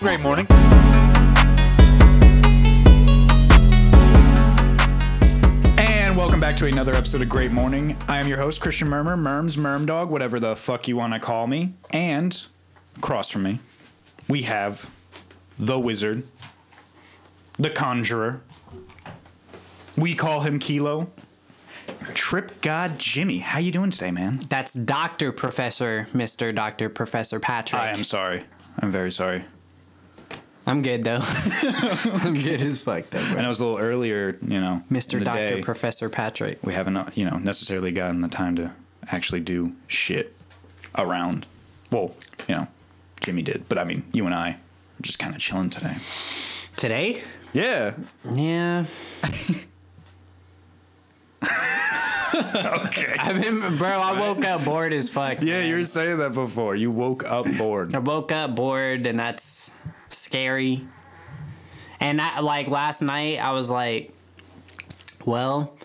Great morning. And welcome back to another episode of Great Morning. I am your host, Christian Murmur, Merms, Mermdog, whatever the fuck you want to call me. And across from me, we have the wizard, the conjurer. We call him Kilo. Tryp God Jimi. How you doing today, man? That's Dr. Professor, Mr. Dr. Professor Patrick. I am sorry. I'm very sorry. I'm good, though. I'm good as fuck, though. Bro. And I was a little earlier, you know, Mr. Dr. Day, Professor Patrick. We haven't, you know, necessarily gotten the time to actually do shit around. Well, you know, Jimmy did. But, I mean, you and I are just kind of chilling today. Today? Yeah. Yeah. Okay. I mean, bro, I woke up bored as fuck. Yeah, man. You were saying that before. You woke up bored. I woke up bored, and that's scary. And I, like, last night, I was like, well,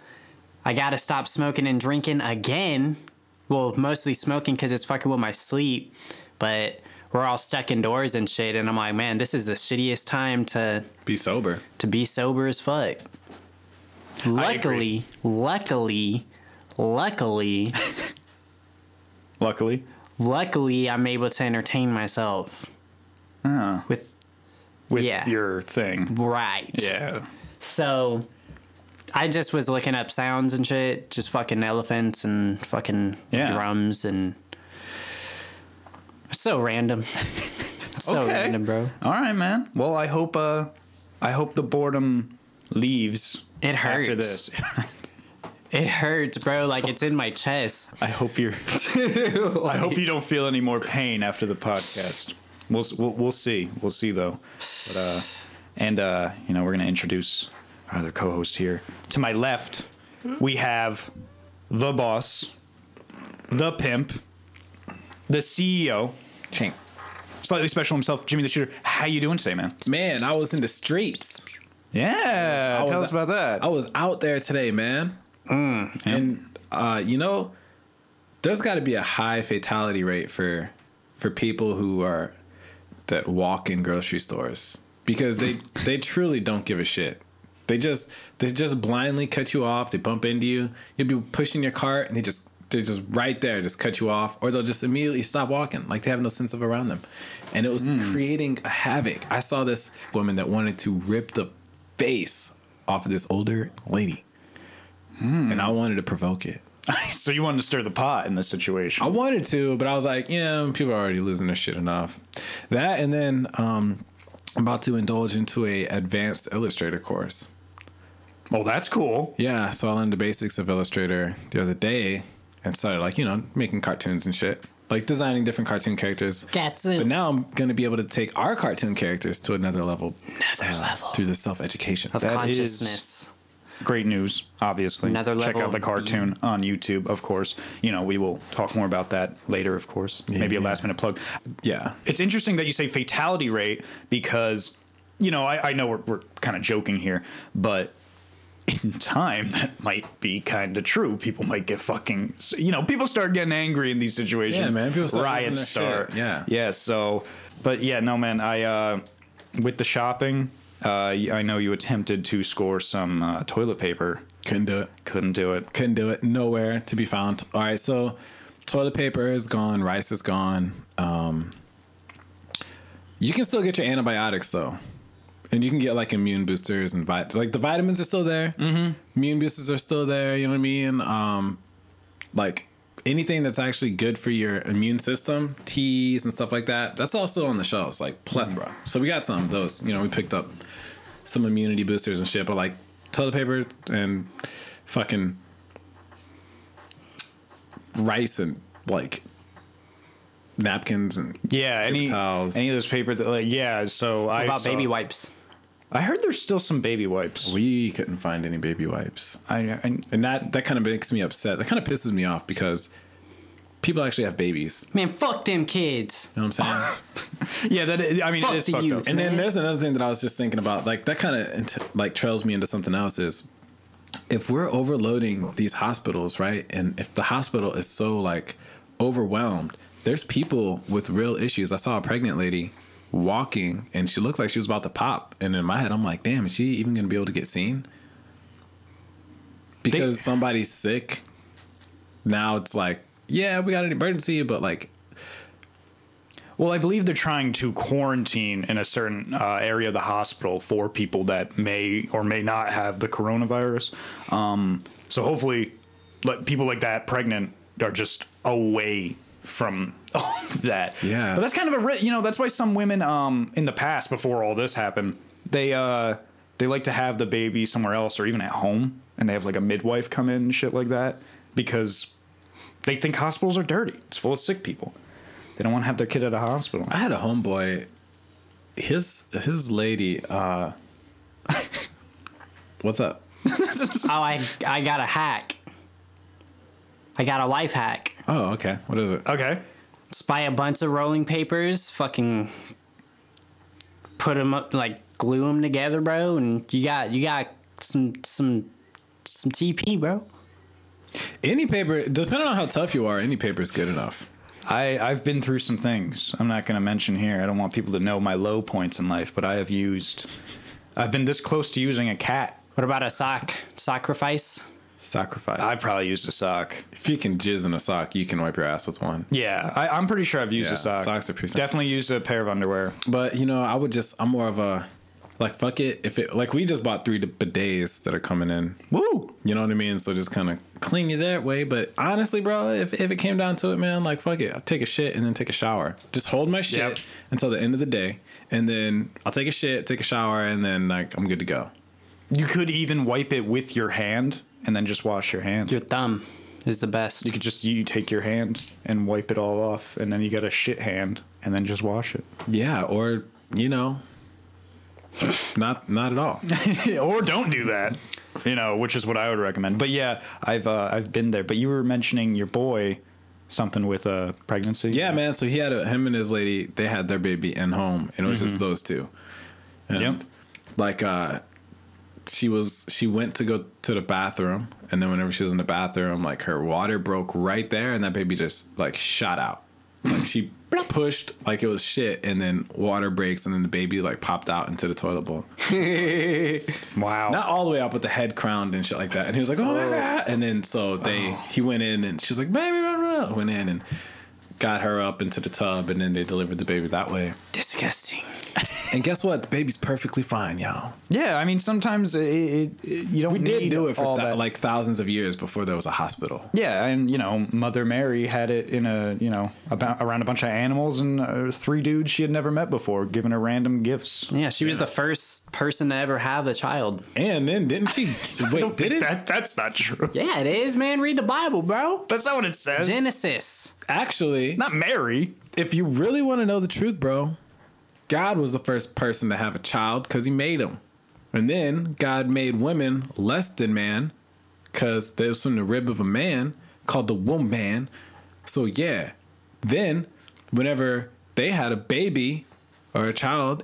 I gotta stop smoking and drinking again. Well, mostly smoking because it's fucking with my sleep. But we're all stuck indoors and shit, and I'm like, man, this is the shittiest time to be sober. To be sober as fuck. Luckily, I'm able to entertain myself. Oh. With your thing. Right. Yeah. So, I just was looking up sounds and shit. Just fucking elephants and fucking drums and... So random. Random, bro. All right, man. Well, I hope the boredom leaves... It hurts. After this. It hurts, bro. Like, it's in my chest. I hope you don't feel any more pain after the podcast. We'll see. We'll see, though. But, you know, we're going to introduce our other co-host here. To my left, we have the boss, the pimp, the CEO, Ching. Slightly special himself, Jimmy the Shooter. How you doing today, man? Man, I was in the streets. Yeah, tell us about that. I was out there today, man. Mm. And, you know, there's got to be a high fatality rate for people that walk in grocery stores because they truly don't give a shit. They just blindly cut you off. They bump into you. You'll be pushing your cart and they're just right there, just cut you off, or they'll just immediately stop walking, like they have no sense of around them. And it was creating a havoc. I saw this woman that wanted to rip the face off of this older lady. Mm. And I wanted to provoke it. So you wanted to stir the pot in this situation. I wanted to, but I was like, yeah, people are already losing their shit enough. That, and then I'm about to indulge into an advanced Illustrator course. Well, that's cool. Yeah, so I learned the basics of Illustrator the other day and started, like, you know, making cartoons and shit. Like, designing different cartoon characters. That's it. But now I'm going to be able to take our cartoon characters to another level. Another level. Through the self-education. Of consciousness. Great news, obviously. Another level. Check out the cartoon on YouTube, of course. You know, we will talk more about that later, of course. Yeah, maybe a last-minute plug. Yeah. It's interesting that you say fatality rate because, you know, I know we're kind of joking here, but in time, that might be kind of true. People might get fucking... You know, people start getting angry in these situations. Yeah, man. People start riots start. Shit. Yeah. Yeah, so... But, yeah, no, man. I... with the shopping... I know you attempted to score some toilet paper. Couldn't do it. Nowhere to be found. All right, so toilet paper is gone. Rice is gone. You can still get your antibiotics, though. And you can get, like, immune boosters and the vitamins are still there. Mm-hmm. Immune boosters are still there. You know what I mean? Like, anything that's actually good for your immune system, teas and stuff like that, that's also on the shelves, like plethora. Mm-hmm. So we got some of those. You know, we picked up some immunity boosters and shit, but like toilet paper and fucking rice and like napkins and paper towels. Any of those paper about baby wipes? I heard there's still some baby wipes. We couldn't find any baby wipes. And that kind of makes me upset. That kind of pisses me off because people actually have babies. Man, fuck them kids. You know what I'm saying? Yeah, that is, I mean, fuck it is fucked up. And then there's another thing that I was just thinking about. Like, that kind of, like, trails me into something else is if we're overloading these hospitals, right? And if the hospital is so, like, overwhelmed, there's people with real issues. I saw a pregnant lady walking, and she looked like she was about to pop. And in my head, I'm like, damn, is she even going to be able to get seen? Because somebody's sick. Now it's like, yeah, we got an emergency, but like. Well, I believe they're trying to quarantine in a certain area of the hospital for people that may or may not have the coronavirus. So hopefully people like that pregnant are just away from that. Yeah. But that's kind of that's why some women in the past, before all this happened, they like to have the baby somewhere else or even at home. And they have like a midwife come in and shit like that because they think hospitals are dirty. It's full of sick people. They don't want to have their kid at a hospital. I had a homeboy. His lady. What's up? I got a hack. I got a life hack. Oh, okay. What is it? Okay. Just buy a bunch of rolling papers. Fucking put them up, like glue them together, bro. And you got some TP, bro. Any paper, depending on how tough you are, any paper is good enough. I've been through some things I'm not going to mention here. I don't want people to know my low points in life, but I've been this close to using a cat. What about a sock? Sacrifice. I probably used a sock. If you can jizz in a sock, you can wipe your ass with one. Yeah, I'm pretty sure I've used a sock. Socks are pretty simple. Definitely used a pair of underwear. But, you know, I'm more of a, like, fuck it. We just bought 3 bidets that are coming in. Woo! You know what I mean? So just kind of clean you that way. But honestly, bro, if it came down to it, man, like, fuck it. I'll take a shit and then take a shower. Just hold my shit until the end of the day. And then I'll take a shit, take a shower, and then, like, I'm good to go. You could even wipe it with your hand and then just wash your hands. Your thumb is the best. You could just, you take your hand and wipe it all off, and then you got a shit hand, and then just wash it. Yeah, or, you know, not at all. Or don't do that, you know, which is what I would recommend. But yeah, I've been there. But you were mentioning your boy, something with a pregnancy. Yeah, man. So he had him and his lady, they had their baby in home, and it was just those two. And like, she went to go to the bathroom, and then whenever she was in the bathroom, like, her water broke right there, and that baby just, like, shot out. Like, she pushed like it was shit, and then water breaks, and then the baby, like, popped out into the toilet bowl. Wow. Not all the way out, but the head crowned and shit like that. And he was like, oh my God. And then so he went in, and she was like, baby, blah, blah, went in and got her up into the tub, and then they delivered the baby that way. Disgusting. And guess what? The baby's perfectly fine, y'all. Yeah, I mean, sometimes it you don't. We did do it for like thousands of years before there was a hospital. Yeah, and you know, Mother Mary had it in a around a bunch of animals and 3 dudes she had never met before, giving her random gifts. Yeah, she was the first person to ever have a child. And then didn't she? Wait, did it? That's not true. Yeah, it is, man. Read the Bible, bro. That's not what it says. Genesis. Actually, not Mary. If you really want to know the truth, bro. God was the first person to have a child because he made him. And then God made women less than man because they was from the rib of a man called the woman. So, yeah. Then whenever they had a baby or a child,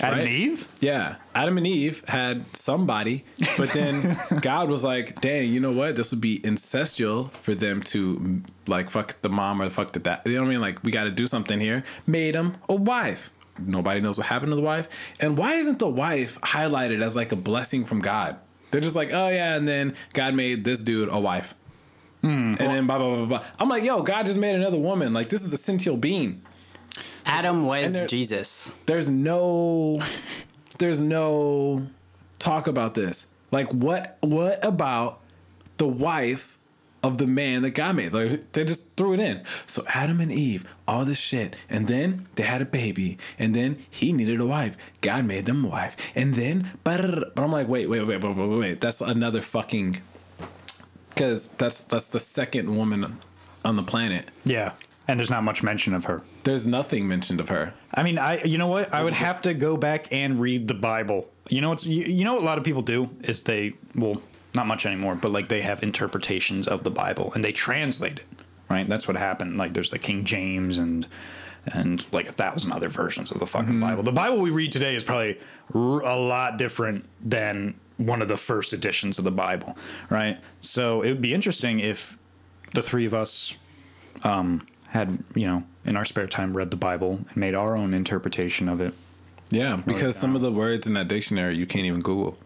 Adam and Eve? Yeah. Adam and Eve had somebody. But then God was like, dang, you know what? This would be incestual for them to, like, fuck the mom or fuck the dad. You know what I mean? Like, we got to do something here. Made him a wife. Nobody knows what happened to the wife. And why isn't the wife highlighted as, like, a blessing from God? They're just like, oh, yeah, and then God made this dude a wife. And then blah, blah, blah, blah. I'm like, yo, God just made another woman. Like, this is a sentient being. Adam was Jesus. There's no talk about this. Like, what about the wife of the man that God made? Like, they just threw it in. So Adam and Eve, all this shit. And then they had a baby. And then he needed a wife. God made them a wife. And then, but I'm like, wait. That's another fucking, because that's the second woman on the planet. Yeah. And there's not much mention of her. There's nothing mentioned of her. I mean, you know what? I would have to go back and read the Bible. You know, you know what a lot of people do is they, well, not much anymore, but, like, they have interpretations of the Bible and they translate it, right? That's what happened. Like, there's the King James and like 1,000 other versions of the fucking Bible. The Bible we read today is probably a lot different than one of the first editions of the Bible, right? So it would be interesting if the three of us had, you know, in our spare time read the Bible and made our own interpretation of it. Yeah, because some of the words in that dictionary you can't even Google.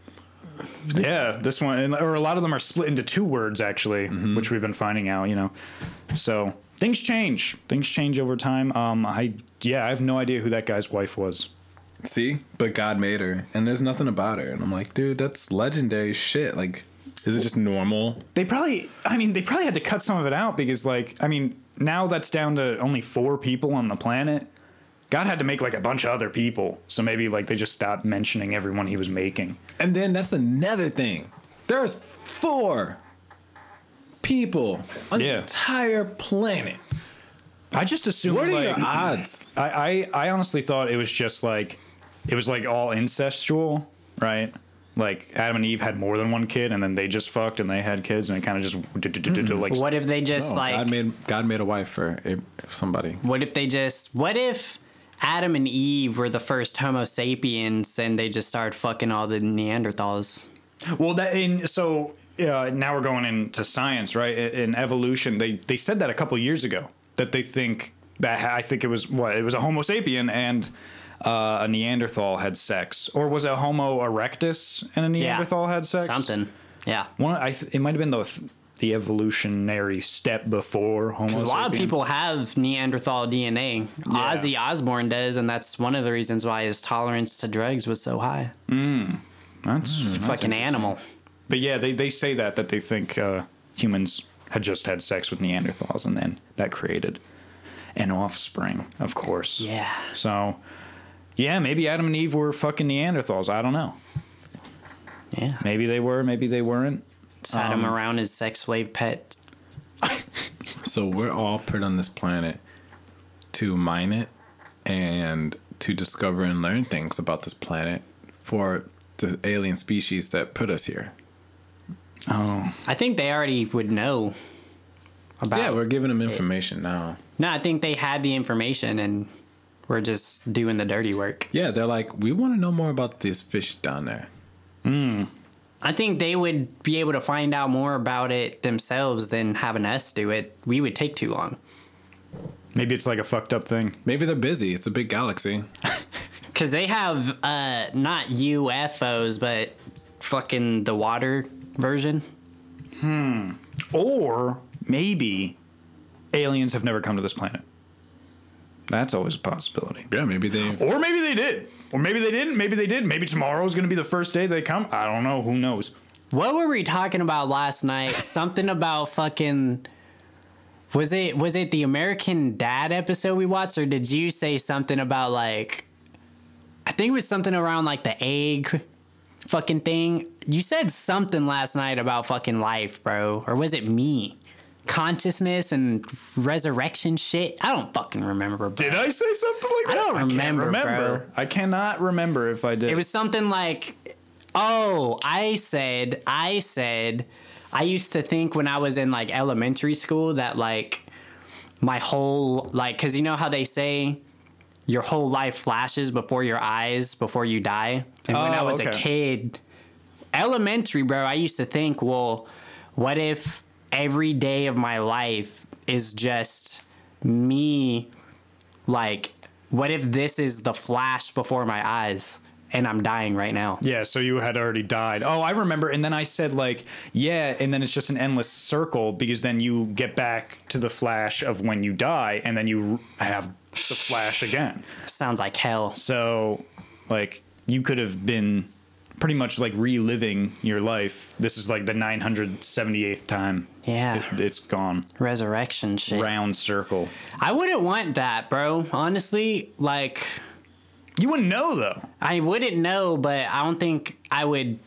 Yeah, this one, or a lot of them are split into two words, actually, mm-hmm. which we've been finding out, you know. So things change. Things change over time. I have no idea who that guy's wife was. See? But God made her, and there's nothing about her. And I'm like, dude, that's legendary shit. Like, is it just normal? They probably had to cut some of it out because, like, I mean, now that's down to only 4 people on the planet. God had to make, like, a bunch of other people. So maybe, like, they just stopped mentioning everyone he was making. And then that's another thing. There's 4 people on the entire planet. I just assumed, what are your odds? I honestly thought it was just, like, it was, like, all incestual, right? Like, Adam and Eve had more than one kid, and then they just fucked, and they had kids, and it kind of just, like... What if they just, like... God made a wife for somebody. What if Adam and Eve were the first Homo sapiens and they just started fucking all the Neanderthals? Well, now we're going into science, right? In evolution, they said that a couple years ago, that they think that it was a Homo sapien and a Neanderthal had sex, or was it a Homo erectus and a Neanderthal had sex? Something, yeah. It might have been the evolutionary step before Homo sapien. A lot of people have Neanderthal DNA. Yeah. Ozzy Osbourne does, and that's one of the reasons why his tolerance to drugs was so high. That's fucking animal. But yeah, they say that they think humans had just had sex with Neanderthals, and then that created an offspring, of course. Yeah. So, yeah, maybe Adam and Eve were fucking Neanderthals. I don't know. Yeah. Maybe they were, maybe they weren't. Sat him around as sex slave pet. So we're all put on this planet to mine it and to discover and learn things about this planet for the alien species that put us here. Oh. I think they already would know about it. Yeah, we're giving them information now. No, I think they had the information and we're just doing the dirty work. Yeah, they're like, we want to know more about these fish down there. I think they would be able to find out more about it themselves than having us do it. We would take too long. Maybe it's like a fucked up thing. Maybe they're busy. It's a big galaxy. Because they have not UFOs, but fucking the water version. Or maybe aliens have never come to this planet. That's always a possibility. Yeah, maybe they... Or maybe they did. Or maybe they didn't. Maybe they did. Maybe tomorrow's going to be the first day they come. I don't know. Who knows? What were we talking about last night? Something about fucking... Was it the American Dad episode we watched? Or did you say something about, like... I think it was something around, like, the egg fucking thing. You said something last night about fucking life, bro. Or was it me? Consciousness and resurrection shit. I don't fucking remember, bro. Did I say something like that? I don't remember, bro. I cannot remember if I did. It was something like, I said, I used to think when I was in, like, elementary school that, like, my whole, like, because you know how they say your whole life flashes before your eyes before you die? And when I was a kid, elementary, bro, I used to think, well, what if every day of my life is just me, like, what if this is the flash before my eyes and I'm dying right now? Yeah, so you had already died. Oh, I remember. And then I said, like, yeah, and then it's just an endless circle because then you get back to the flash of when you die and then you have the flash again. Sounds like hell. So, like, you could have been pretty much, like, reliving your life. This is, like, the 978th time. Yeah. It's gone. Resurrection shit. Round circle. I wouldn't want that, bro. Honestly, like... You wouldn't know, though. I wouldn't know, but I don't think I would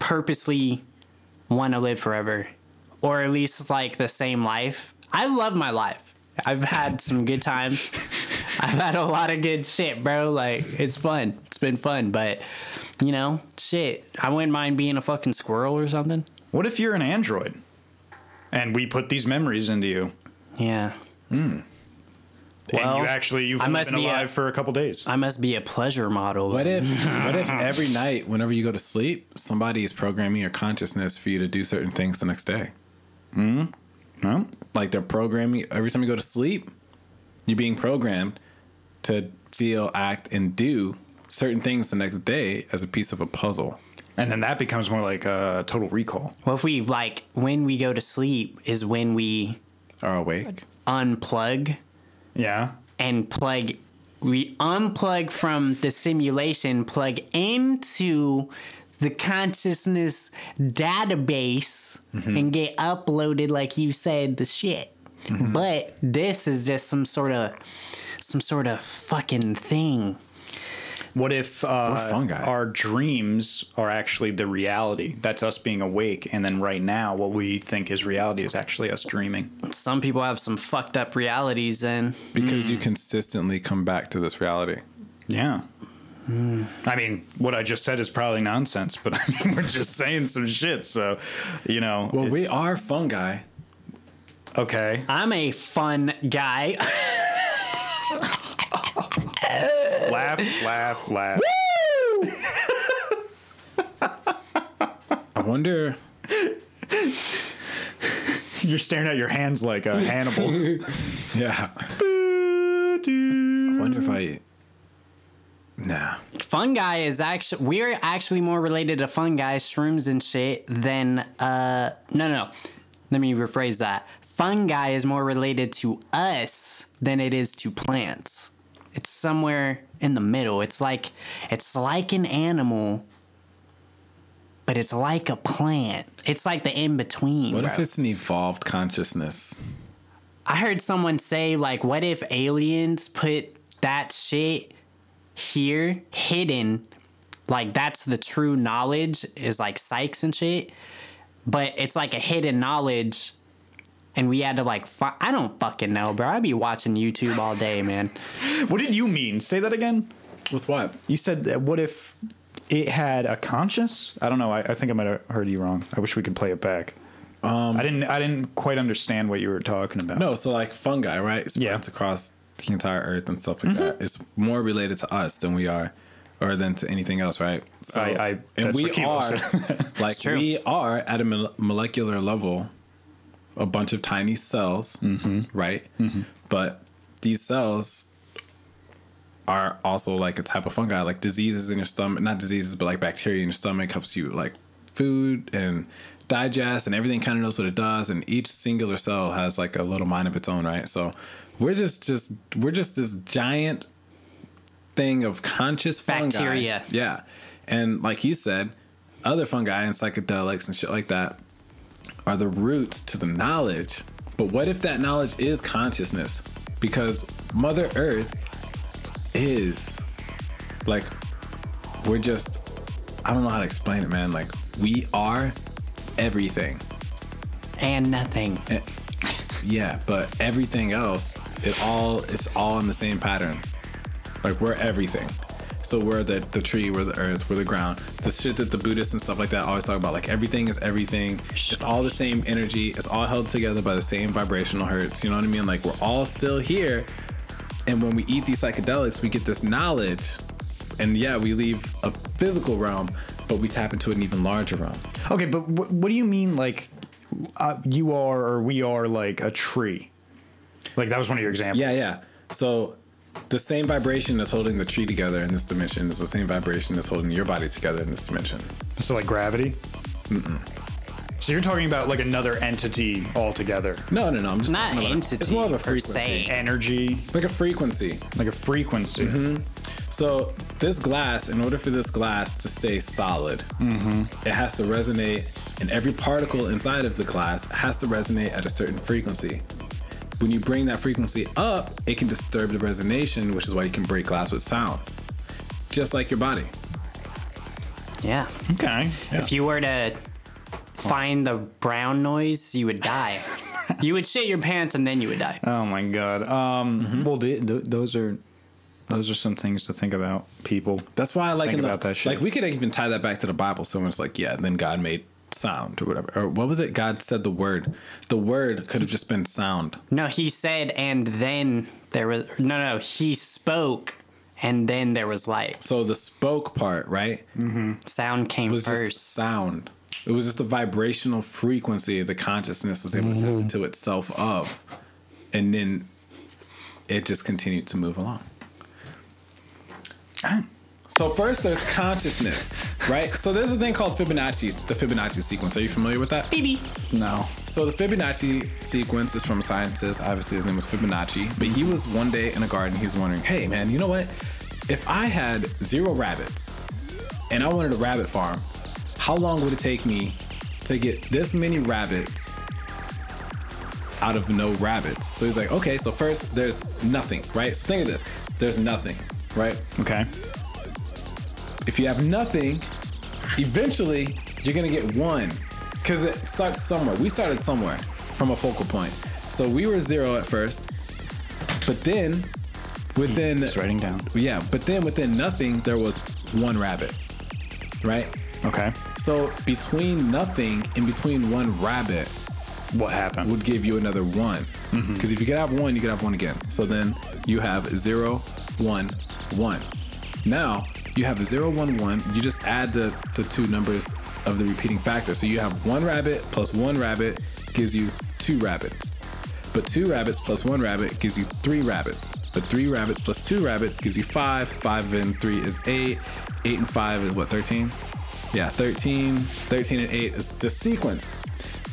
purposely want to live forever. Or at least, like, the same life. I love my life. I've had some good times. I've had a lot of good shit, bro. Like, it's fun. It's been fun, but... You know, shit, I wouldn't mind being a fucking squirrel or something. What if you're an android and we put these memories into you? Yeah. Well, and you've only been alive for a couple days. I must be a pleasure model. What if every night, whenever you go to sleep, somebody is programming your consciousness for you to do certain things the next day? Well, Like they're programming every time you go to sleep, you're being programmed to feel, act, and do certain things the next day as a piece of a puzzle. And then that becomes more like a total recall. Well, if we like when we go to sleep is when we are awake, unplug. Yeah. And plug. We unplug from the simulation, plug into the consciousness database and get uploaded, like you said, the shit. Mm-hmm. But this is just some sort of fucking thing. What if our dreams are actually the reality? That's us being awake, and then right now what we think is reality is actually us dreaming. Some people have some fucked up realities then. Because you consistently come back to this reality. Yeah. I mean, what I just said is probably nonsense, but I mean, we're just saying some shit, so, you know. Well, we are fungi. Okay. I'm a fun guy. Laugh. Woo! I wonder. You're staring at your hands like a Hannibal. Yeah. I wonder if I. Nah. Fungi is actually. We're actually more related to fungi, shrooms, and shit than. No. Let me rephrase that. Fungi is more related to us than it is to plants. It's somewhere in the middle. It's like an animal, but it's like a plant. It's like the in-between. What if it's an evolved consciousness? I heard someone say, like, what if aliens put that shit here, hidden? Like, that's the true knowledge, is like psychs and shit. But it's like a hidden knowledge. And we had to like, I don't fucking know, bro. I'd be watching YouTube all day, man. What did you mean? Say that again. With what? You said, what if it had a conscience? I don't know. I think I might have heard you wrong. I wish we could play it back. I didn't quite understand what you were talking about. No, so like fungi, right? It spreads across the entire earth and stuff like that. It's more related to us than we are, or than to anything else, right? So and we are, like, we are at a molecular level. A bunch of tiny cells, right? Mm-hmm. But these cells are also like a type of fungi, like diseases in your stomach, not diseases, but like bacteria in your stomach helps you like food and digest, and everything kind of knows what it does. And each singular cell has like a little mind of its own, right? So we're just this giant thing of conscious bacteria. Fungi. Yeah. And like you said, other fungi and psychedelics and shit like that are the roots to the knowledge. But what if that knowledge is consciousness? Because Mother Earth is like, we're just, I don't know how to explain it, man. Like, we are everything and nothing. Yeah, but everything else, it's all in the same pattern. Like, we're everything. So we're the tree, we're the earth, we're the ground. The shit that the Buddhists and stuff like that always talk about, like everything is everything. It's all the same energy. It's all held together by the same vibrational hertz. You know what I mean? Like, we're all still here. And when we eat these psychedelics, we get this knowledge. And yeah, we leave a physical realm, but we tap into an even larger realm. Okay, but what do you mean, like, you are or we are like a tree? Like, that was one of your examples. Yeah. So the same vibration that's holding the tree together in this dimension is the same vibration that's holding your body together in this dimension. So like gravity? So you're talking about like another entity altogether? No. I'm just not talking about entity. It's more of a frequency. Energy. Like a frequency. Mm-hmm. So this glass, in order for this glass to stay solid, it has to resonate, and every particle inside of the glass has to resonate at a certain frequency. When you bring that frequency up, it can disturb the resonation, which is why you can break glass with sound, just like your body. Yeah. Okay. Yeah. If you were to find the brown noise, you would die. You would shit your pants and then you would die. Oh my God. Well, those are some things to think about, people. That's why I like about that shit. Like, we could even tie that back to the Bible. Someone's like, yeah, then God made sound or whatever, or what was it? God said the word could have just been sound. No, he said, and then there was he spoke, and then there was light. So the spoke part, right? Sound came was first. Just sound. It was just a vibrational frequency the consciousness was able to tap into itself of. And then it just continued to move along. So first there's consciousness, right? So there's a thing called Fibonacci, the Fibonacci sequence. Are you familiar with that? Baby. No. So the Fibonacci sequence is from a scientist. Obviously his name was Fibonacci. But he was one day in a garden. He's wondering, hey, man, you know what? If I had 0 rabbits and I wanted a rabbit farm, how long would it take me to get this many rabbits out of no rabbits? So he's like, okay, so first there's nothing, right? So think of this. There's nothing, right? Okay. If you have nothing, eventually you're going to get one because it starts somewhere. We started somewhere from a focal point. So we were 0 at first, but then within... It's writing down. Yeah, but then within nothing, there was 1 rabbit, right? Okay. So between nothing and between 1 rabbit... What happened? Would give you another 1. Because if you could have 1, you could have 1 again. So then you have 0, 1, 1. Now... You have a 0, 1, 1. You just add the 2 numbers of the repeating factor. So you have 1 rabbit plus 1 rabbit gives you 2 rabbits. But 2 rabbits plus 1 rabbit gives you 3 rabbits. But 3 rabbits plus 2 rabbits gives you 5. 5 and 3 is 8. 8 and 5 is what, 13? Yeah, 13. 13 and 8 is the sequence.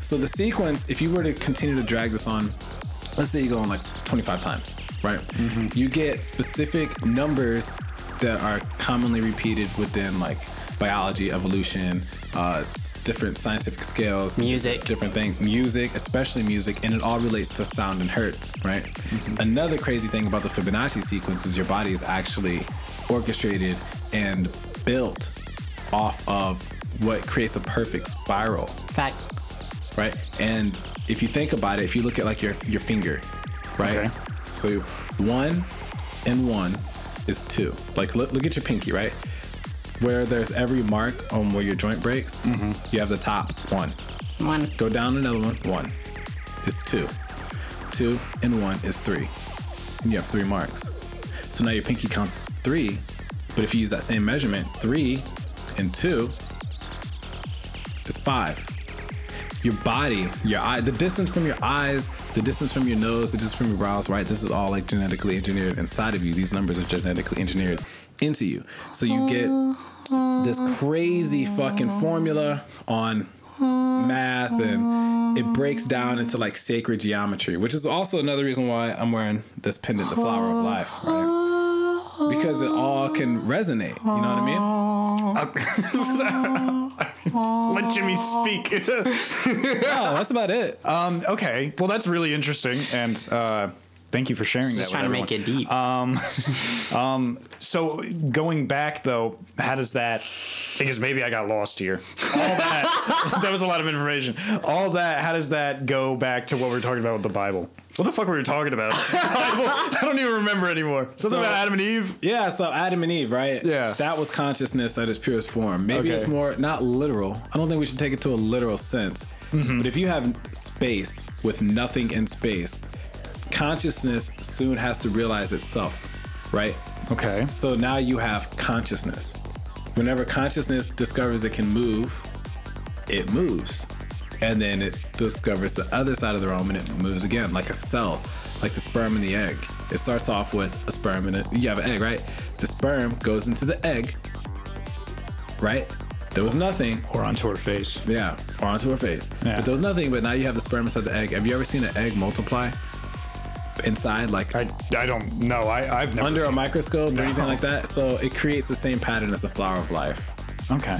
So the sequence, if you were to continue to drag this on, let's say you go on like 25 times, right? You get specific numbers that are commonly repeated within like biology, evolution, different scientific scales, music, different things, music, especially music, and it all relates to sound and hertz, right? Another crazy thing about the Fibonacci sequence is your body is actually orchestrated and built off of what creates a perfect spiral. Facts. Right? And if you think about it, if you look at like your finger, right? Okay. So 1 and 1 is 2. Like, look at your pinky, right? Where there's every mark on where your joint breaks, you have the top 1. Go down another 1. 1 is 2. 2 and 1 is 3. And you have 3 marks. So now your pinky counts 3, but if you use that same measurement, 3 and 2 is 5. Your body, your eye, the distance from your eyes, the distance from your nose, the distance from your brows, right? This is all like genetically engineered inside of you. These numbers are genetically engineered into you. So you get this crazy fucking formula on math, and it breaks down into like sacred geometry, which is also another reason why I'm wearing this pendant, the Flower of Life, right? Because it all can resonate. You know what I mean? Let Jimmy speak. Yeah, that's about it. Okay. Well, that's really interesting, and thank you for sharing that. Just trying to make it deep. So going back though, how does that? Because maybe I got lost here. All that. That was a lot of information. All that. How does that go back to what we were talking about with the Bible? What the fuck were we talking about? I don't even remember anymore. Something about Adam and Eve? Yeah, so Adam and Eve, right? Yeah. That was consciousness at its purest form. Maybe it's more, not literal. I don't think we should take it to a literal sense. But if you have space with nothing in space, consciousness soon has to realize itself, right? Okay. So now you have consciousness. Whenever consciousness discovers it can move, it moves. And then it discovers the other side of the realm and it moves again, like a cell, like the sperm and the egg. It starts off with a sperm and you have an egg, right? The sperm goes into the egg, right? There was nothing. Or onto her face. Yeah, or onto her face. Yeah. But there was nothing, but now you have the sperm inside the egg. Have you ever seen an egg multiply inside? Like I don't know. I've never under a microscope or anything like that. So it creates the same pattern as the Flower of Life. Okay.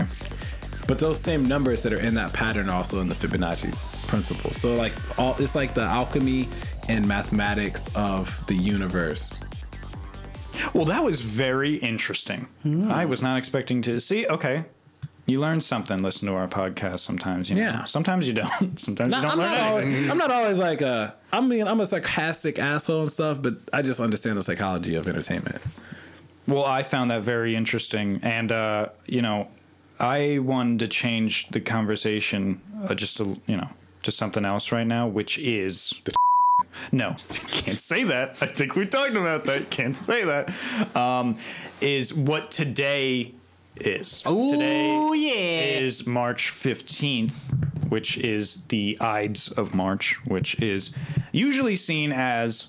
But those same numbers that are in that pattern are also in the Fibonacci principle. So like all, it's like the alchemy and mathematics of the universe. Well, that was very interesting. I was not expecting to see. Okay. You learn something. Listen to our podcast sometimes. You know? Yeah. Sometimes you don't. Sometimes you don't learn anything. I'm not always like a, I mean, I'm a sarcastic asshole and stuff, but I just understand the psychology of entertainment. Well, I found that very interesting. And, you know, I wanted to change the conversation just to, you know, to something else right now, which is... No, can't say that. I think we talked about that. Can't say that. Is what today is. Oh, Today is March 15th, which is the Ides of March, which is usually seen as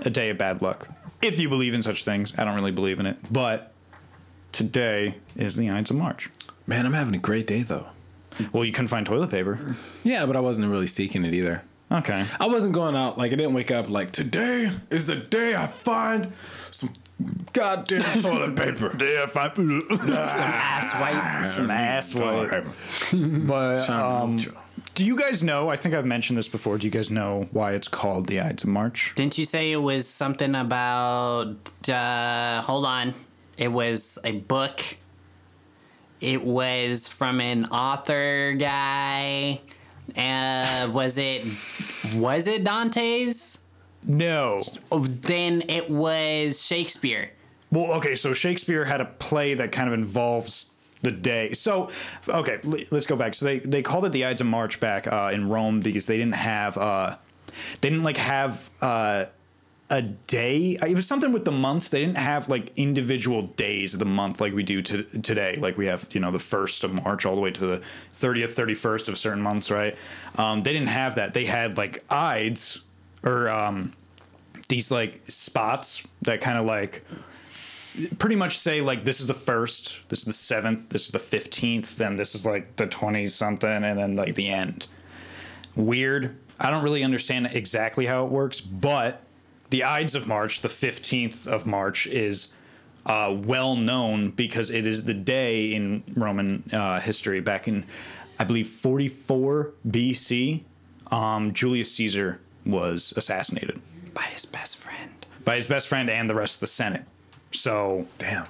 a day of bad luck. If you believe in such things, I don't really believe in it, but today is the Ides of March. Man, I'm having a great day, though. Well, you couldn't find toilet paper. Yeah, but I wasn't really seeking it either. Okay. I wasn't going out. Like, I didn't wake up like, today is the day I find some goddamn toilet paper. Day I find some ass wipe. Some ass wipe. But do you guys know, I think I've mentioned this before, do you guys know why it's called the Ides of March? Didn't you say it was something about, hold on, it was a book. It was from an author guy. Was it Dante's? No. Oh, then it was Shakespeare. Well, okay, so Shakespeare had a play that kind of involves the day. So, okay, let's go back. So they called it the Ides of March back in Rome because they didn't have a day. It was something with the months. They didn't have like individual days of the month like we do today. Like we have, you know, the 1st of March all the way to the 30th, 31st of certain months, right? They didn't have that. They had like Ides or these like spots that kind of like pretty much say like this is the 1st, this is the 7th, this is the 15th, then this is like the 20 something, and then like the end. Weird. I don't really understand exactly how it works, but the Ides of March, the 15th of March, is well known because it is the day in Roman history back in, I believe, 44 BC. Julius Caesar was assassinated. By his best friend. By his best friend and the rest of the Senate. So, damn.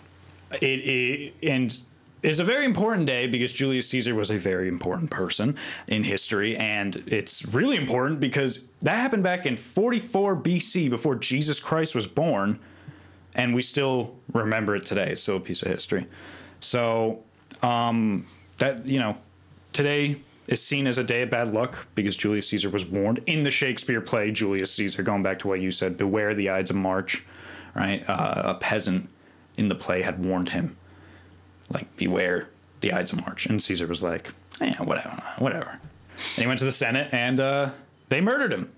It is a very important day because Julius Caesar was a very important person in history, and it's really important because that happened back in 44 BC before Jesus Christ was born, and we still remember it today. It's still a piece of history. So that, you know, today is seen as a day of bad luck because Julius Caesar was warned in the Shakespeare play, Julius Caesar, going back to what you said, beware the Ides of March, right? A peasant in the play had warned him. Like, beware the Ides of March. And Caesar was like, yeah, whatever. And he went to the Senate, and they murdered him.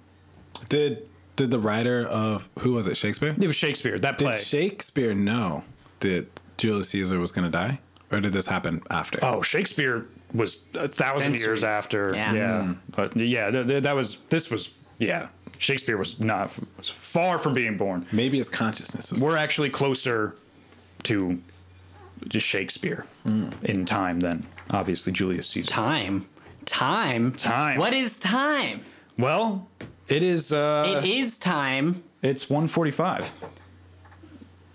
Did the writer of, who was it, Shakespeare? It was Shakespeare, that play. Did Shakespeare know that Julius Caesar was going to die? Or did this happen after? Oh, Shakespeare was 1,000 years after. Yeah. But, yeah, Shakespeare was far from being born. Maybe his consciousness was... We're actually closer to... just Shakespeare in time then. Obviously, Julius Caesar. Time. What is time? Well, it is... it is time. It's 1:45.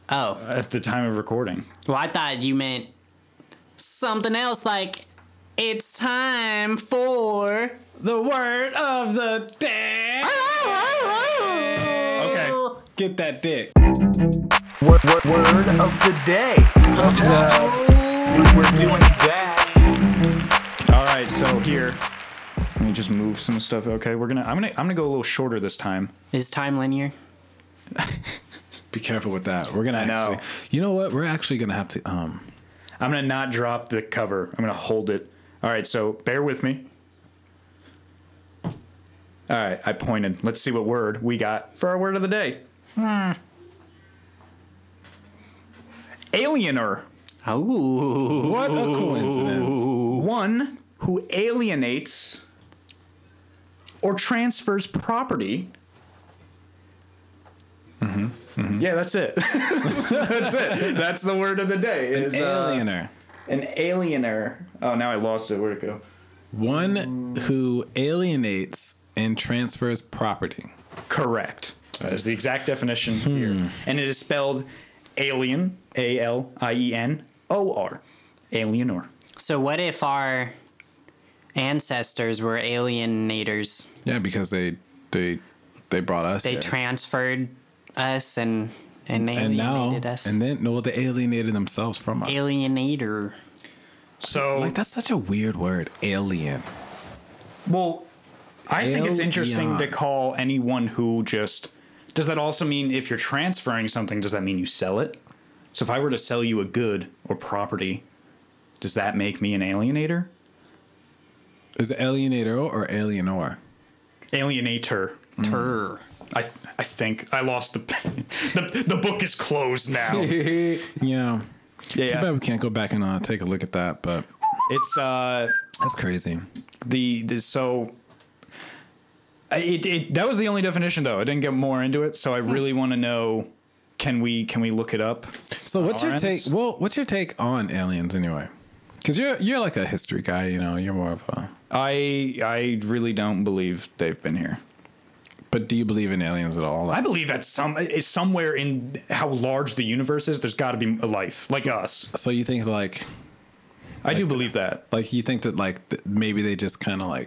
Oh. At the time of recording. Well, I thought you meant something else like, it's time for the word of the day. Okay. Get that dick. Word of the day. We're doing that. All right, so here, let me just move some stuff. Okay, I'm gonna go a little shorter this time. Is time linear? Be careful with that. We're gonna. You know what? We're actually gonna have to. I'm gonna not drop the cover. I'm gonna hold it. All right, so bear with me. All right, I pointed. Let's see what word we got for our word of the day. Aliener. Oh. What a coincidence. One who alienates or transfers property. Yeah, that's it. That's it. That's the word of the day. An aliener. An aliener. Oh, now I lost it. Where'd it go? One who alienates and transfers property. Correct. That is the exact definition here. And it is spelled... Alien, A-L-I-E-N-O-R, Alienor. So what if our ancestors were alienators? Yeah, because they brought us here. They transferred us and alienated us. And then, no, they alienated themselves from us. Alienator. So... like, that's such a weird word, alien. Well, I think it's interesting to call anyone who just... Does that also mean if you're transferring something, does that mean you sell it? So if I were to sell you a good or property, Does that make me an alienator? Is it alienator or alienor? Alienator. Ter. I think I lost the the book is closed now. Yeah. Yeah. Too bad we can't go back and take a look at that, but it's that's crazy. That was the only definition though. I didn't get more into it, so I really want to know. Can we look it up? So what's your take on aliens anyway? Because you're like a history guy, you know. You're more of a. I really don't believe they've been here. But do you believe in aliens at all? Like, I believe that somewhere in how large the universe is, there's got to be a life like us. So you think I do believe that. Like you think that maybe they just kind of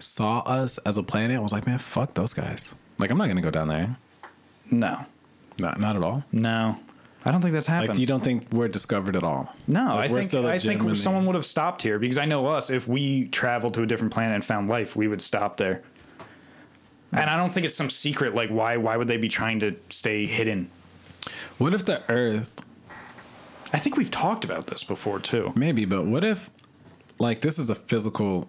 saw us as a planet and was like, man, fuck those guys. Like I'm not gonna go down there. No. Not at all. No, I don't think that's happened. You don't think we're discovered at all? No, I think someone would have stopped here because I know us. If we traveled to a different planet and found life, we would stop there. And I don't think it's some secret. Like why would they be trying to stay hidden? What if the Earth? I think we've talked about this before too. Maybe, but what if this is a physical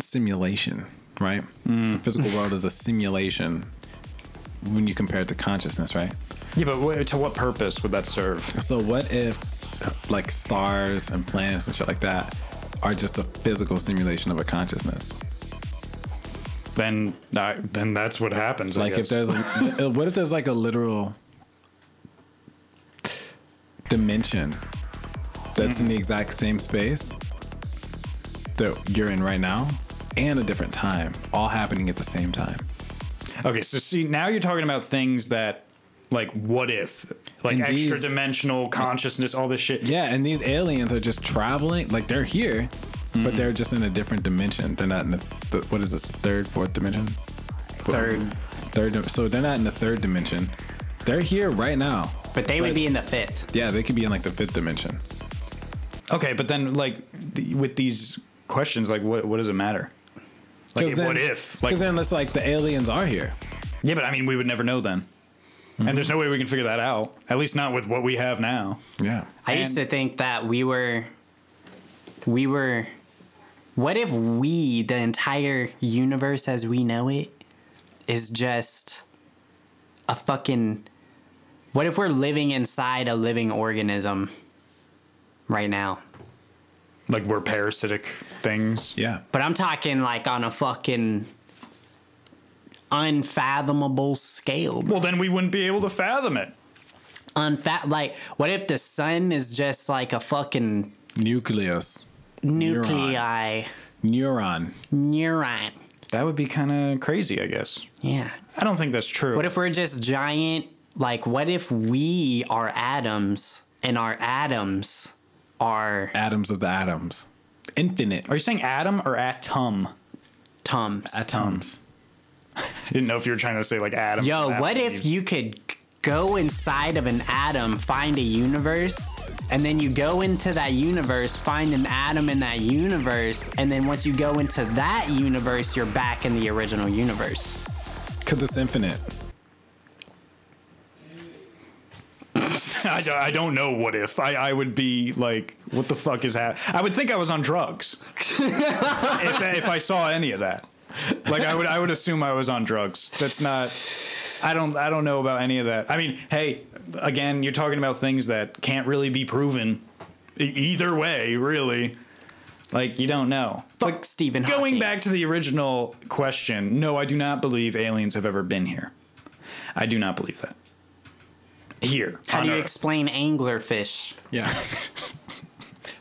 simulation, right? The physical world is a simulation. When you compare it to consciousness, right? Yeah, but to what purpose would that serve? So what if stars and planets and shit like that are just a physical simulation of a consciousness? Then that's what happens. I guess. If there's what if there's a literal dimension that's in the exact same space that you're in right now and a different time, all happening at the same time? Okay, so see, now you're talking about things that, what if? Extra-dimensional consciousness, all this shit. Yeah, and these aliens are just traveling. They're here, but they're just in a different dimension. They're not in what is this, third, fourth dimension? Third. So they're not in the third dimension. They're here right now. But they would be in the fifth. Yeah, they could be in, the fifth dimension. Okay, but then, with these questions, what does it matter? What if? Because then it's the aliens are here. Yeah, but I mean, we would never know then. Mm-hmm. And there's no way we can figure that out. At least not with what we have now. Yeah. I used to think that we were, what if the entire universe as we know it is just a fucking, what if we're living inside a living organism right now? We're parasitic things. Yeah. But I'm talking on a fucking unfathomable scale. Bro. Well, then we wouldn't be able to fathom it. What if the sun is just a fucking... Nucleus. Nuclei. Neuron. That would be kind of crazy, I guess. Yeah. I don't think that's true. What if we're just giant... what if we are atoms and our atoms... are atoms of the atoms. Infinite. Are you saying atom or atom? Atoms. I didn't know if you were trying to say atom. Yo, what if you could go inside of an atom, find a universe, and then you go into that universe, find an atom in that universe, and then once you go into that universe, you're back in the original universe. Because it's infinite. I don't know what if. I would be what the fuck is happening? I would think I was on drugs. if I saw any of that. I would assume I was on drugs. That's not... I don't know about any of that. I mean, hey, again, you're talking about things that can't really be proven either way, really. You don't know. Fuck Stephen Hawking. Going back to the original question, no, I do not believe aliens have ever been here. I do not believe that. Here. How do you explain anglerfish? Yeah.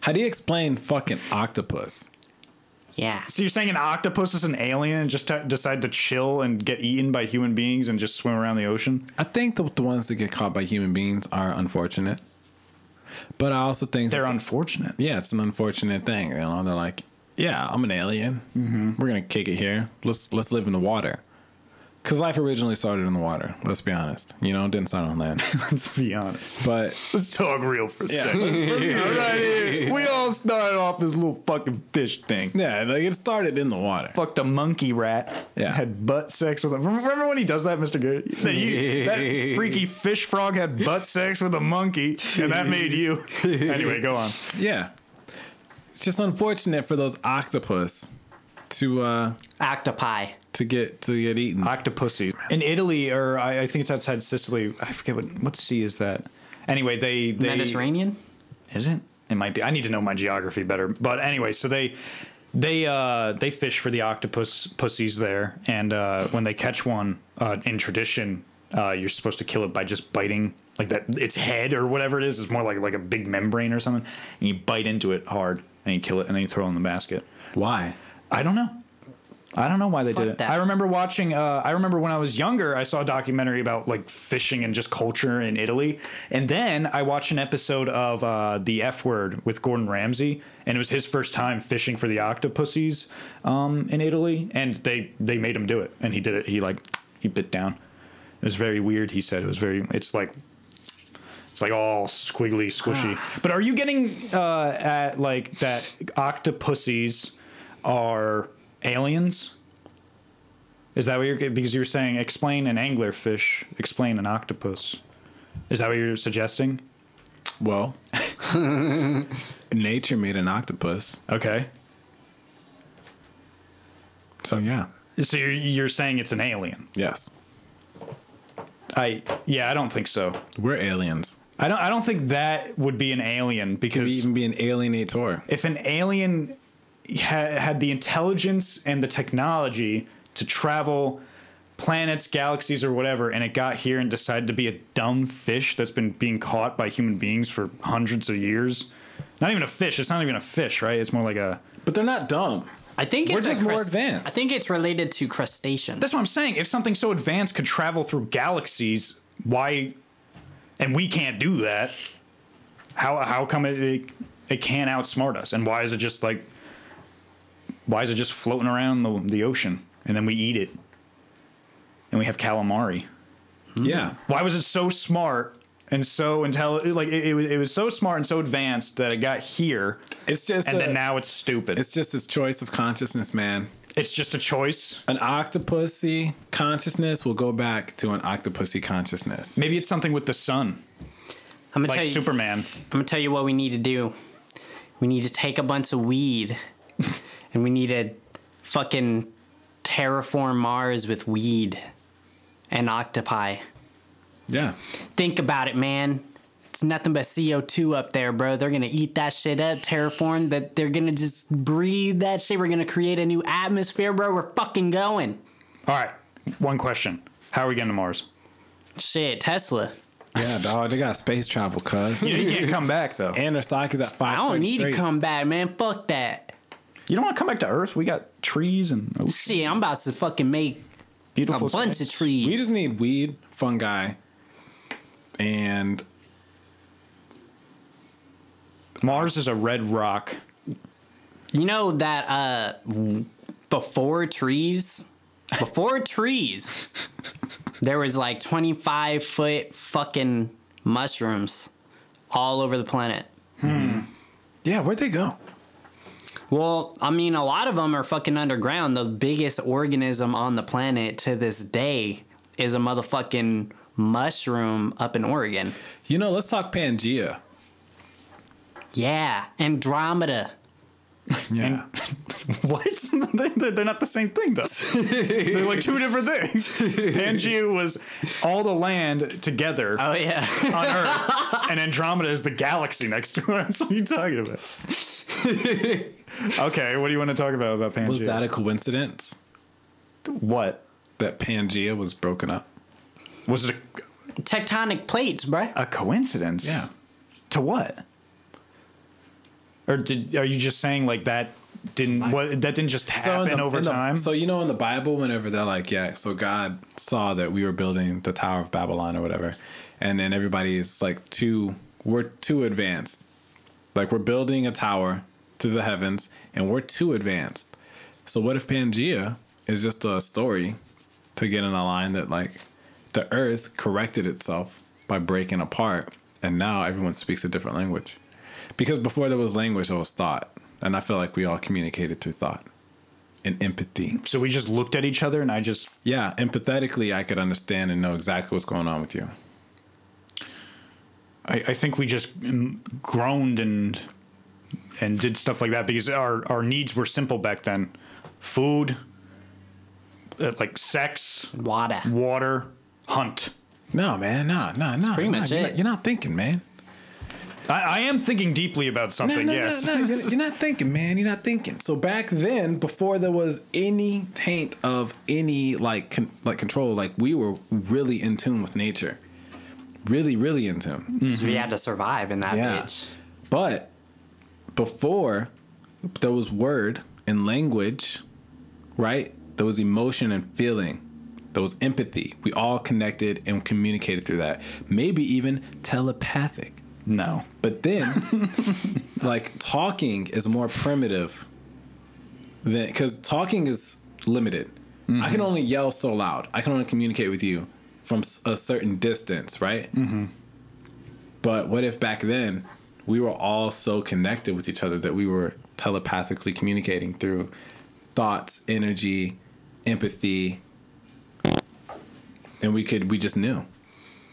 How do you explain fucking octopus? Yeah. So you're saying an octopus is an alien and just decide to chill and get eaten by human beings and just swim around the ocean? I think the ones that get caught by human beings are unfortunate. But I also think... They're unfortunate. Yeah, it's an unfortunate thing. You know, they're like, yeah, I'm an alien. Mm-hmm. We're going to kick it here. Let's live in the water. Because life originally started in the water. Let's be honest. You know, it didn't start on land. Let's be honest. But... Let's talk real for a second. Let's be right here. We all started off this little fucking fish thing. Yeah, it started in the water. Fucked a monkey rat. Yeah. Had butt sex with him. Remember when he does that, Mr. Good? That freaky fish frog had butt sex with a monkey, and that made you. Anyway, go on. Yeah. It's just unfortunate for those octopus to octopi to get eaten. Octopussy in Italy, or I think it's outside Sicily. I forget what sea is that. Anyway, they Mediterranean? Is it? It might be. I need to know my geography better. But anyway, so they fish for the octopus pussies there, and when they catch one, in tradition, you're supposed to kill it by just biting like that its head or whatever it is. It's more like a big membrane or something, and you bite into it hard and you kill it and then you throw it in the basket. Why? I don't know. I don't know why they did it. I remember watching, when I was younger, I saw a documentary about like fishing and just culture in Italy. And then I watched an episode of The F Word with Gordon Ramsay. And it was his first time fishing for the octopussies in Italy. And they made him do it. And he did it. He bit down. It was very weird. He said it was very, it's like all squiggly, squishy. But are you getting at like that octopussies are aliens? Is that what you're, because you were saying explain an anglerfish, explain an octopus. Is that what you're suggesting? Well, nature made an octopus. Okay. So yeah. So you're saying it's an alien? Yes. I don't think so. We're aliens. I don't think that would be an alien, because could even be an alienator. If an alien had the intelligence and the technology to travel planets, galaxies, or whatever, and it got here and decided to be a dumb fish that's been being caught by human beings for hundreds of years. Not even a fish. It's not even a fish, right? It's more like a... But they're not dumb. I think we're just more advanced. I think it's related to crustaceans. That's what I'm saying. If something so advanced could travel through galaxies, why... And we can't do that. How come it can't outsmart us? And why is it just like... Why is it just floating around the ocean, and then we eat it, and we have calamari? Yeah. Why was it so smart and so intelligent? Like it was so smart and so advanced that it got here. It's just, and then now it's stupid. It's just this choice of consciousness, man. It's just a choice. An octopussy consciousness will go back to an octopussy consciousness. Maybe it's something with the sun, like Superman. I'm gonna tell you what we need to do. We need to take a bunch of weed. And we need to fucking terraform Mars with weed and octopi. Yeah. Think about it, man. It's nothing but CO2 up there, bro. They're going to eat that shit up, terraform. That they're going to just breathe that shit. We're going to create a new atmosphere, bro. We're fucking going. All right. One question. How are we getting to Mars? Shit, Tesla. Yeah, dog. They got space travel, cuz. You can't come back, though. And their stock is at 5.3. I don't need to come back, man. Fuck that. You don't want to come back to Earth? We got trees and ocean. Shit, I'm about to fucking make beautiful a bunch space. Of trees. We just need weed, fungi, and... Mars is a red rock. You know that before trees, there was like 25-foot fucking mushrooms all over the planet. Yeah, where'd they go? Well, I mean, a lot of them are fucking underground. The biggest organism on the planet to this day is a motherfucking mushroom up in Oregon. You know, let's talk Pangea. Yeah, Andromeda. Yeah. What? They're not the same thing, though. They're like two different things. Pangea was all the land together. Oh, yeah. On Earth. And Andromeda is the galaxy next to us. What are you talking about? Okay, what do you want to talk about Pangea? Was that a coincidence? What? That Pangea was broken up? Was it a... Tectonic plates, bruh. A coincidence? Yeah. To what? Or are you just saying like that didn't... What, that didn't just happen over time? So you know in the Bible whenever they're like, yeah, so God saw that we were building the Tower of Babylon or whatever. And then everybody's like we're too advanced. Like we're building a tower to the heavens and we're too advanced. So what if Pangea is just a story to get in a line that like the earth corrected itself by breaking apart and now everyone speaks a different language? Because before there was language, there was thought. And I feel like we all communicated through thought and empathy. So we just looked at each other and Yeah, empathetically I could understand and know exactly what's going on with you. I think we just groaned and and did stuff like that because our needs were simple back then. Food, like sex, water, hunt. No, man, no. That's pretty much it. You're not thinking, man. I am thinking deeply about something, yes. No, you're not thinking, man. You're not thinking. So back then, before there was any taint of any, like control, like, we were really in tune with nature. Really, really in tune. Mm-hmm. So we had to survive in that age. But before, there was word and language, right? There was emotion and feeling. There was empathy. We all connected and communicated through that. Maybe even telepathic. No. But then, like, talking is more primitive than, because talking is limited. Mm-hmm. I can only yell so loud. I can only communicate with you from a certain distance, right? Mm-hmm. But what if back then we were all so connected with each other that we were telepathically communicating through thoughts, energy, empathy, and we just knew?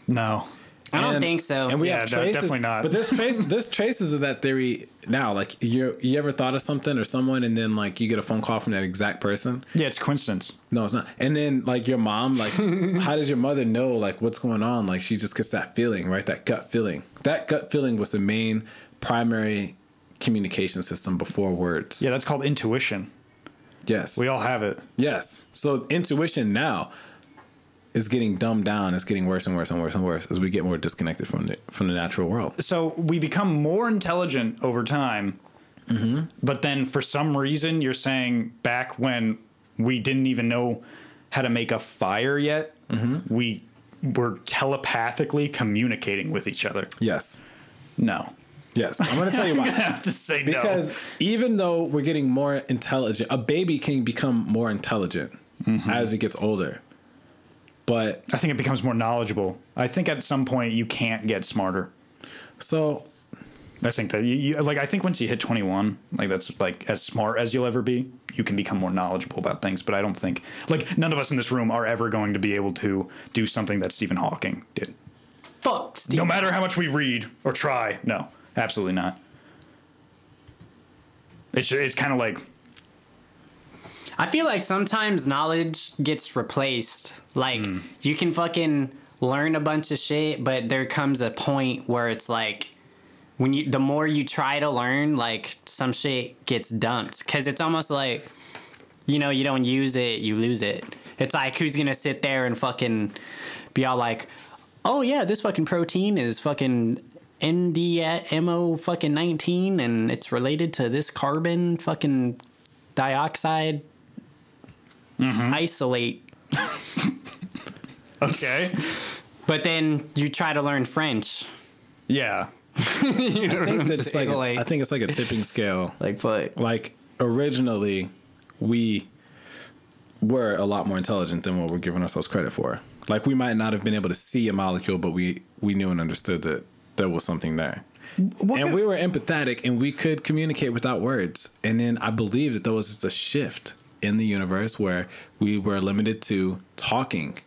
No. I don't think so. And we have traces, definitely not. But there's traces of that theory now. Like, you ever thought of something or someone, and then, like, you get a phone call from that exact person? Yeah, it's coincidence. No, it's not. And then, like, your mom, like, how does your mother know, like, what's going on? Like, she just gets that feeling, right? That gut feeling. That gut feeling was the main primary communication system before words. Yeah, that's called intuition. Yes. We all have it. Yes. So intuition now is getting dumbed down. It's getting worse and worse and worse and worse as we get more disconnected from the natural world. So we become more intelligent over time. Mm-hmm. But then for some reason, you're saying back when we didn't even know how to make a fire yet, mm-hmm. we were telepathically communicating with each other. Yes. No. Yes. I'm going to tell you why. I have to say no. Because even though we're getting more intelligent, a baby can become more intelligent mm-hmm. as it gets older. But I think it becomes more knowledgeable. I think at some point you can't get smarter. So I think that I think once you hit 21, like, that's like as smart as you'll ever be. You can become more knowledgeable about things, but I don't think, like, none of us in this room are ever going to be able to do something that Stephen Hawking did. Fuck Stephen. No matter how much we read or try. No, absolutely not. It's kind of like, I feel like sometimes knowledge gets replaced. Like, you can fucking learn a bunch of shit, but there comes a point where it's like, when the more you try to learn, like, some shit gets dumped. Because it's almost like, you know, you don't use it, you lose it. It's like, who's going to sit there and fucking be all like, oh, yeah, this fucking protein is fucking NDMO fucking 19, and it's related to this carbon fucking dioxide. Mm-hmm. Isolate. Okay. But then you try to learn French. Yeah. I think it's like a tipping scale. Like what? Like, originally, we were a lot more intelligent than what we're giving ourselves credit for. Like, we might not have been able to see a molecule, but we knew and understood that there was something there. We were empathetic, and we could communicate without words. And then I believe that there was just a shift in the universe where we were limited to talking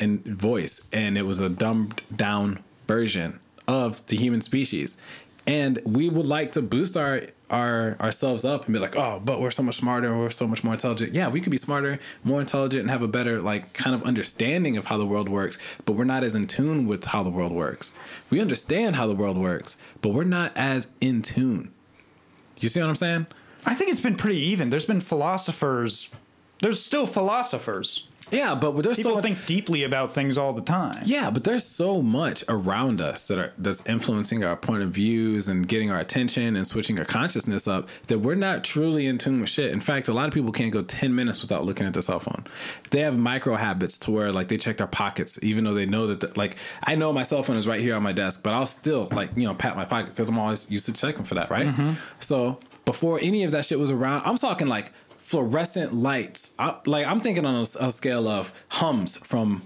and voice, and it was a dumbed down version of the human species. And we would like to boost ourselves up and be like, oh, but we're so much smarter, we're so much more intelligent. Yeah, we could be smarter, more intelligent, and have a better, like, kind of understanding of how the world works, but we're not as in tune with how the world works. We understand how the world works, but we're not as in tune. You see what I'm saying? I think it's been pretty even. There's been philosophers. There's still philosophers. Yeah, but there's people think deeply about things all the time. Yeah, but there's so much around us that's influencing our point of views and getting our attention and switching our consciousness up that we're not truly in tune with shit. In fact, a lot of people can't go 10 minutes without looking at their cell phone. They have micro habits to where, like, they check their pockets, even though they know that like, I know my cell phone is right here on my desk, but I'll still, like, you know, pat my pocket because I'm always used to checking for that, right? Mm-hmm. So before any of that shit was around, I'm talking like fluorescent lights. I'm thinking on a scale of hums from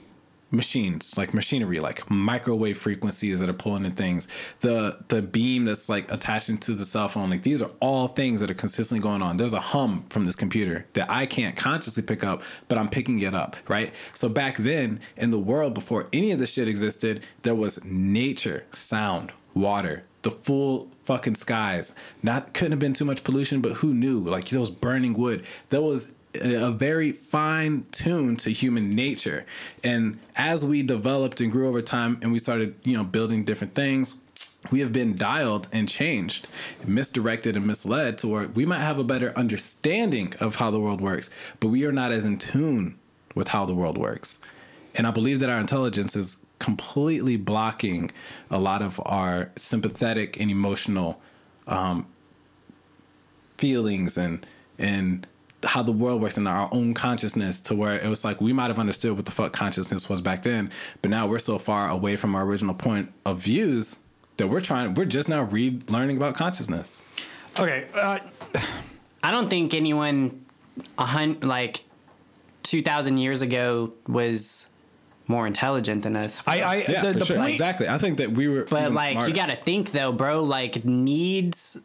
machines, like machinery, like microwave frequencies that are pulling in things. The beam that's, like, attaching to the cell phone. Like, these are all things that are consistently going on. There's a hum from this computer that I can't consciously pick up, but I'm picking it up, right? So back then in the world, before any of this shit existed, there was nature, sound, water, the full fucking skies. Couldn't have been too much pollution, but who knew? Like, those burning wood, that was a very fine tune to human nature. And as we developed and grew over time, and we started, building different things, we have been dialed and changed, misdirected and misled to where we might have a better understanding of how the world works, but we are not as in tune with how the world works. And I believe that our intelligence is completely blocking a lot of our sympathetic and emotional feelings and how the world works in our own consciousness, to where it was like we might have understood what the fuck consciousness was back then, but now we're so far away from our original point of views that we're just now learning about consciousness. Okay. I don't think anyone 2,000 years ago was more intelligent than us. Point, exactly. I think that we were, but like smarter. You got to think though, bro, like needs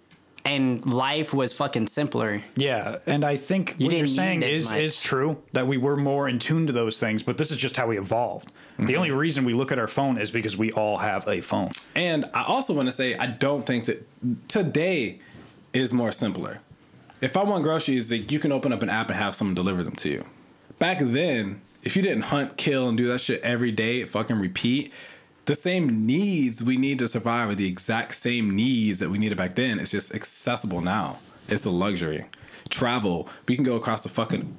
and life was fucking simpler. Yeah. And I think what you're saying is true, that we were more in tune to those things, but this is just how we evolved. Mm-hmm. The only reason we look at our phone is because we all have a phone. And I also want to say, I don't think that today is more simpler. If I want groceries, like, you can open up an app and have someone deliver them to you. Back then, if you didn't hunt, kill, and do that shit every day, fucking repeat, the same needs we need to survive are the exact same needs that we needed back then. It's just accessible now. It's a luxury. Travel. We can go across the fucking,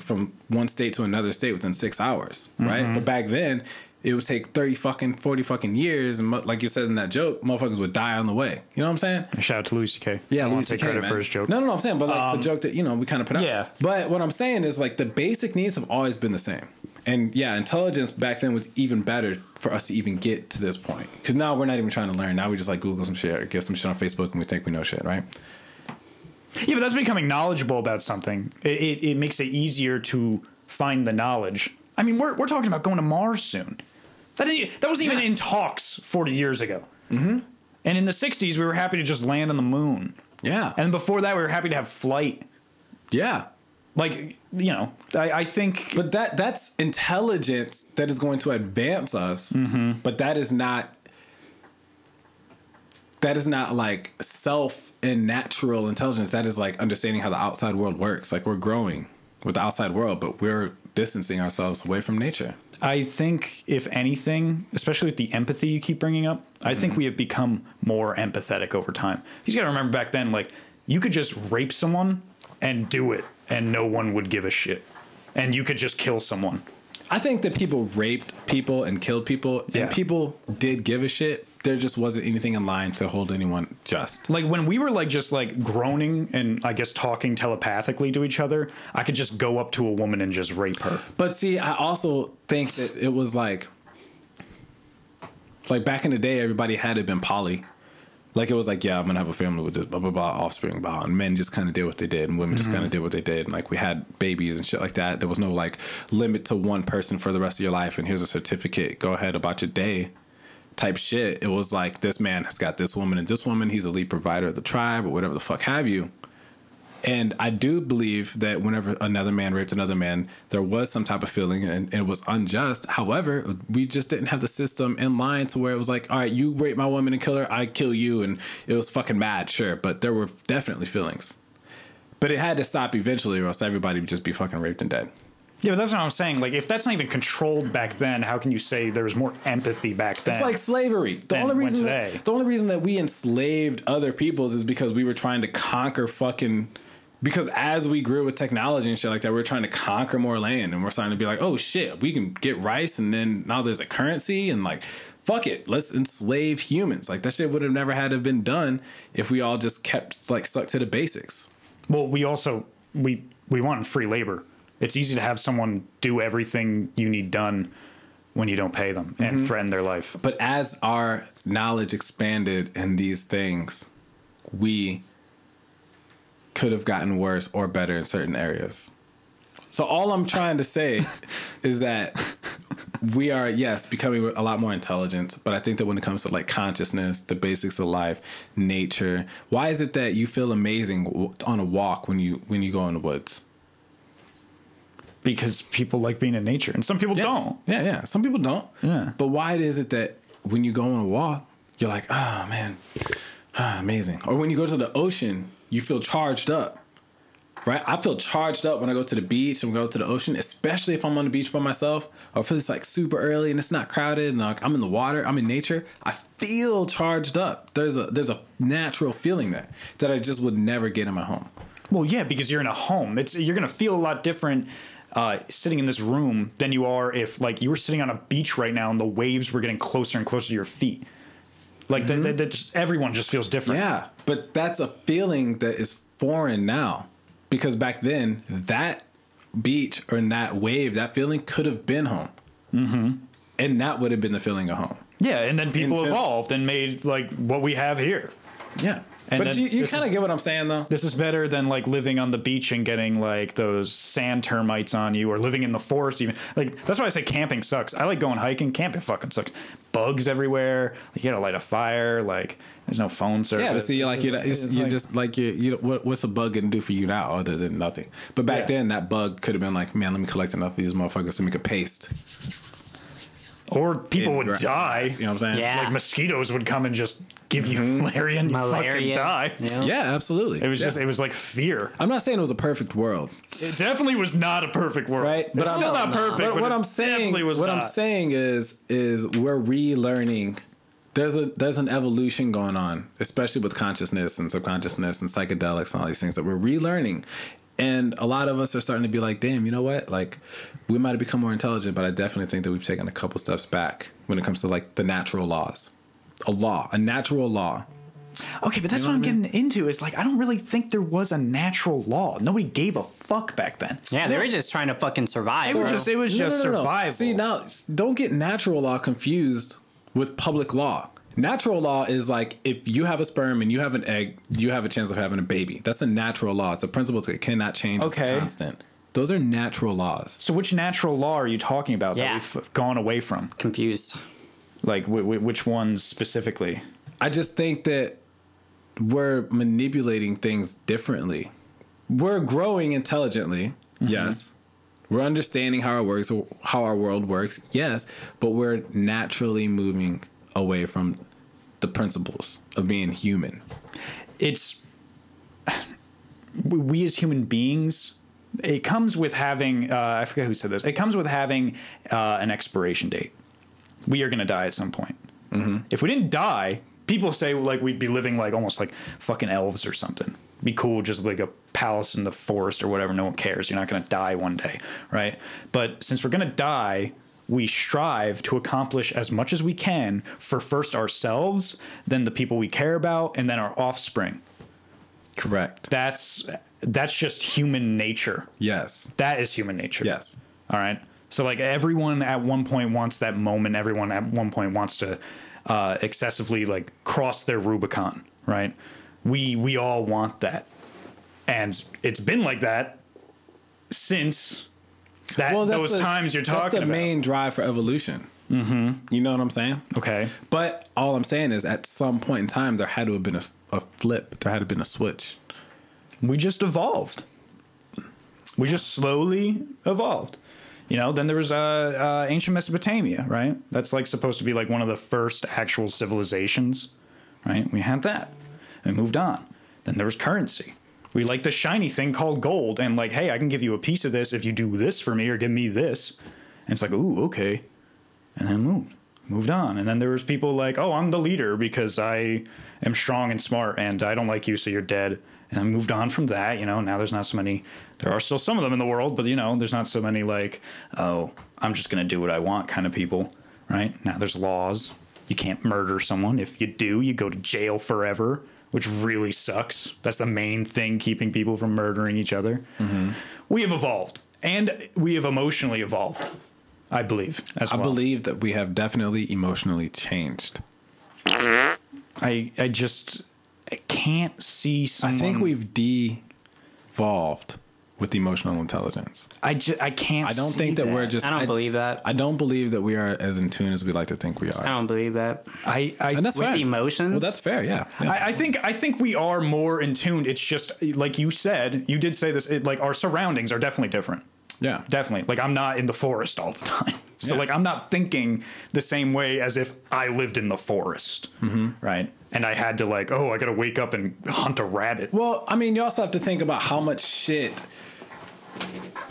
from one state to another state within 6 hours, right? Mm-hmm. But back then, it would take 30 fucking, 40 fucking years, and like you said in that joke, motherfuckers would die on the way. You know what I'm saying? Shout out to Louis C.K. Yeah, I won't take credit for his joke. No, I'm saying, but the joke that, we kind of put out. Yeah. But what I'm saying is, the basic needs have always been the same. And yeah, intelligence back then was even better for us to even get to this point. Because now we're not even trying to learn. Now we just Google some shit or get some shit on Facebook and we think we know shit, right? Yeah, but that's becoming knowledgeable about something. It makes it easier to find the knowledge. I mean, we're talking about going to Mars soon. That wasn't even in talks 40 years ago. Mm-hmm. And in the 60s, we were happy to just land on the moon. Yeah. And before that, we were happy to have flight. Yeah. I think... But that's intelligence that is going to advance us. Mm-hmm. But that is not self and natural intelligence. That is understanding how the outside world works. We're growing with the outside world, but we're distancing ourselves away from nature. I think, if anything, especially with the empathy you keep bringing up, I think we have become more empathetic over time. You just got to remember back then, you could just rape someone and do it, and no one would give a shit. And you could just kill someone. I think that people raped people and killed people, and people did give a shit. There just wasn't anything in line to hold anyone just. When we were just groaning and I guess talking telepathically to each other, I could just go up to a woman and just rape her. But see, I also think that it was like back in the day, everybody had it been poly. It was I'm going to have a family with this blah, blah, blah, offspring, blah. And men just kind of did what they did. And women just kind of did what they did. And we had babies and shit like that. There was no limit to one person for the rest of your life. And here's a certificate. Go ahead about your day. Type shit. It was this man has got this woman and this woman. He's a lead provider of the tribe or whatever the fuck have you. And I do believe that whenever another man raped another man, there was some type of feeling and it was unjust. However, we just didn't have the system in line to where it was all right, you rape my woman and kill her, I kill you. And it was fucking mad, sure. But there were definitely feelings. But it had to stop eventually or else everybody would just be fucking raped and dead. Yeah, but that's what I'm saying. If that's not even controlled back then, how can you say there was more empathy back then? It's like slavery. The only reason that we enslaved other peoples is because we were trying to conquer fucking... Because as we grew with technology and shit like that, we were trying to conquer more land. And we're starting to be oh, shit, we can get rice. And then now there's a currency. And fuck it, let's enslave humans. That shit would have never had to have been done if we all just kept, stuck to the basics. Well, we also... We want free labor. It's easy to have someone do everything you need done when you don't pay them and threaten their life. But as our knowledge expanded in these things, we could have gotten worse or better in certain areas. So all I'm trying to say is that we are, yes, becoming a lot more intelligent. But I think that when it comes to consciousness, the basics of life, nature, why is it that you feel amazing on a walk when you go in the woods? Because people like being in nature and some people don't. Yeah. Some people don't. Yeah. But why is it that when you go on a walk, you're like, oh man, Amazing. Or when you go to the ocean, you feel charged up, right? I feel charged up when I go to the beach and go to the ocean, especially if I'm on the beach by myself or if it's like super early and it's not crowded and like I'm in the water, I'm in nature. I feel charged up. There's a natural feeling there that I just would never get in my home. Well, yeah, because you're in a home. You're going to feel a lot different sitting in this room than you are if like you were sitting on a beach right now and the waves were getting closer and closer to your feet. Like mm-hmm. Everyone just feels different. Yeah, but that's a feeling that is foreign now, because back then that beach or that wave, that feeling could have been home. Mm-hmm. And that would have been the feeling of home. Yeah, and then people evolved and made like what we have here. Yeah. And but you kind of get what I'm saying, though. This is better than like living on the beach and getting like those sand termites on you, or living in the forest. Even like that's why I say camping sucks. I like going hiking. Camping fucking sucks. Bugs everywhere. Like, you gotta light a fire. Like there's no phone service. Yeah, but see, like you what's a bug gonna do for you now other than nothing? But back then, that bug could have been like, man, let me collect enough of these motherfuckers to make a paste. Or people would die. You know what I'm saying? Yeah. Like mosquitoes would come and just give you malaria and you fucking die. Yeah, absolutely. It was just, it was like fear. I'm not saying it was a perfect world. It definitely was not a perfect world. Right? But it's still not perfect. But what I'm saying, is we're relearning. There's an evolution going on, especially with consciousness and subconsciousness and psychedelics and all these things that we're relearning. And a lot of us are starting to be like, damn, you know what? Like, we might have become more intelligent, but I definitely think that we've taken a couple steps back when it comes to, like, the natural laws. A natural law. Okay, but that's what I'm getting into is, like, I don't really think there was a natural law. Nobody gave a fuck back then. Yeah, they were just trying to fucking survive. It was just survival. See, now, don't get natural law confused with public law. Natural law is like if you have a sperm and you have an egg, you have a chance of having a baby. That's a natural law. It's a principle that cannot change. Okay. It's a constant. Those are natural laws. So which natural law are you talking about that we've gone away from? Confused. Like which ones specifically? I just think that we're manipulating things differently. We're growing intelligently. Mm-hmm. Yes. We're understanding how it works, how our world works. Yes. But we're naturally moving away from the principles of being human. It's we as human beings, it comes with having I forget who said this, it comes with having an expiration date. We are going to die at some point. Mm-hmm. If we didn't die, people say like we'd be living like almost like fucking elves or something. Be cool, just like a palace in the forest or whatever. No one cares. You're not going to die one day, right? But since we're going to die, we strive to accomplish as much as we can for first ourselves, then the people we care about, and then our offspring. Correct. That's just human nature. Yes. That is human nature. Yes. All right. So like everyone at one point wants that moment. Everyone at one point wants to excessively like cross their Rubicon. Right. We all want that. And it's been like that since... times you're talking about. That's the main drive for evolution. Mm-hmm. You know what I'm saying? Okay. But all I'm saying is at some point in time, there had to have been a flip. There had to have been a switch. We just evolved. We just slowly evolved. You know, then there was ancient Mesopotamia, right? That's like supposed to be like one of the first actual civilizations, right? We had that and moved on. Then there was currency. We like the shiny thing called gold and like, hey, I can give you a piece of this if you do this for me or give me this. And it's like, ooh, okay. And then moved on. And then there was people like, oh, I'm the leader because I am strong and smart and I don't like you, so you're dead. And I moved on from that. You know, now there's not so many. There are still some of them in the world, but, you know, there's not so many like, oh, I'm just going to do what I want kind of people. Right? Now there's laws. You can't murder someone. If you do, you go to jail forever. Which really sucks. That's the main thing keeping people from murdering each other. Mm-hmm. We have evolved, and we have emotionally evolved, I believe, as well. I believe that we have definitely emotionally changed. I can't see someone... I think we've de-evolved with emotional intelligence. I can't see that. I don't think that we're just... I don't believe that. I don't believe that we are as in tune as we like to think we are. I don't believe that. And that's fair. With emotions? Well, that's fair, yeah. I think we are more in tune. It's just, like you said, you did say this, like our surroundings are definitely different. Yeah, definitely. Like, I'm not in the forest all the time. So, yeah. Like, I'm not thinking the same way as if I lived in the forest, mm-hmm. right? And I had to, like, oh, I got to wake up and hunt a rabbit. Well, I mean, you also have to think about how much shit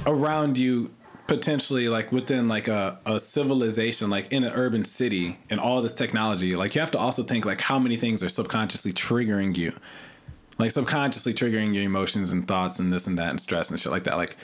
around you potentially, like, within, like, a civilization, like, in an urban city and all this technology. Like, you have to also think, like, how many things are subconsciously triggering you. Like, subconsciously triggering your emotions and thoughts and this and that and stress and shit like that. Like,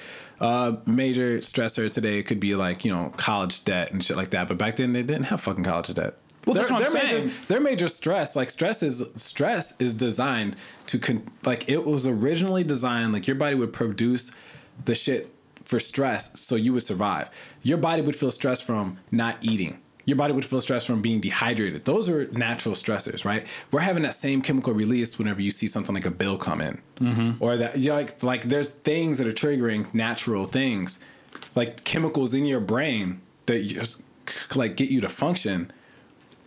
major stressor today could be, like, you know, college debt and shit like that. But back then, they didn't have fucking college debt. Well, that's what I'm saying. Their major stress, like, stress is designed to, like, it was originally designed, like, your body would produce the shit for stress so you would survive. Your body would feel stress from not eating. Your body would feel stress from being dehydrated. Those are natural stressors, right? We're having that same chemical release whenever you see something like a bill come in. Mm-hmm. Or that, you know, like there's things that are triggering natural things, like chemicals in your brain that just, like, get you to function.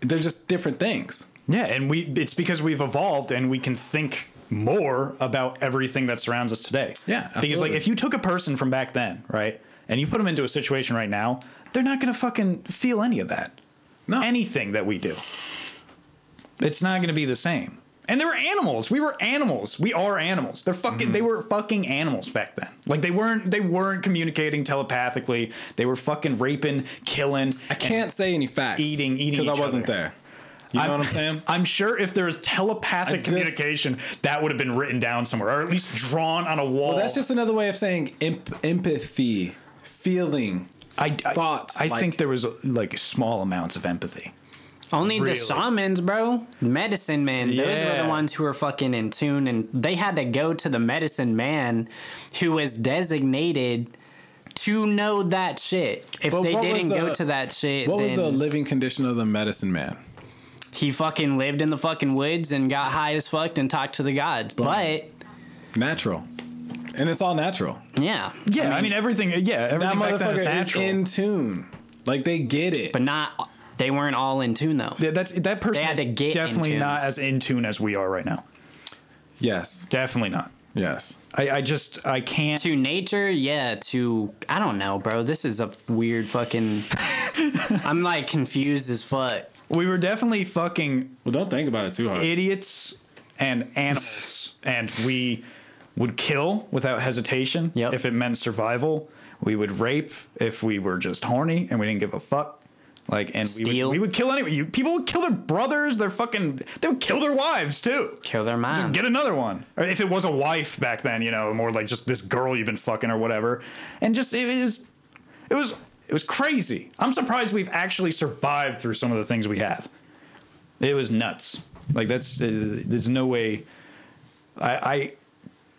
They're just different things. Yeah, and it's because we've evolved and we can think more about everything that surrounds us today. Yeah, absolutely. Because, like, if you took a person from back then, right, and you put them into a situation right now, they're not going to fucking feel any of that. No. Anything that we do. It's not going to be the same. And they were animals. We were animals. We are animals. They're fucking, mm-hmm. They were fucking animals back then. Like, they weren't communicating telepathically. They were fucking raping, killing. I can't say any facts. Eating because I wasn't there. You know what I'm saying? I'm sure if there was telepathic communication, that would have been written down somewhere, or at least drawn on a wall. Well, that's just another way of saying empathy, feeling, thoughts. I think there was, like, small amounts of empathy. Only really? The shamans, bro. Medicine men. Yeah. Those were the ones who were fucking in tune, and they had to go to the medicine man who was designated to know that shit. If but they didn't go to that shit, what was the living condition of the medicine man? He fucking lived in the fucking woods and got high as fuck and talked to the gods. But natural. And it's all natural. Yeah. Yeah. I mean everything. Yeah. Everything back then is natural. That motherfucker is in tune. Like, they get it. But not. They weren't all in tune, though. Yeah, that person is definitely not as in tune as we are right now. Yes. Definitely not. Yes. I can't. To nature, yeah. To, I don't know, bro. This is a weird fucking. I'm, like, confused as fuck. We were definitely fucking. Well, don't think about it too hard. Idiots and animals. And we would kill without hesitation, yep. If it meant survival. We would rape if we were just horny and we didn't give a fuck. Like, and we would kill anyone. People would kill their brothers, they would kill their wives too. Kill their moms. Just get another one. Or if it was a wife back then, you know, more like just this girl you've been fucking or whatever. And just, it was crazy. I'm surprised we've actually survived through some of the things we have. It was nuts. Like, that's, there's no way. I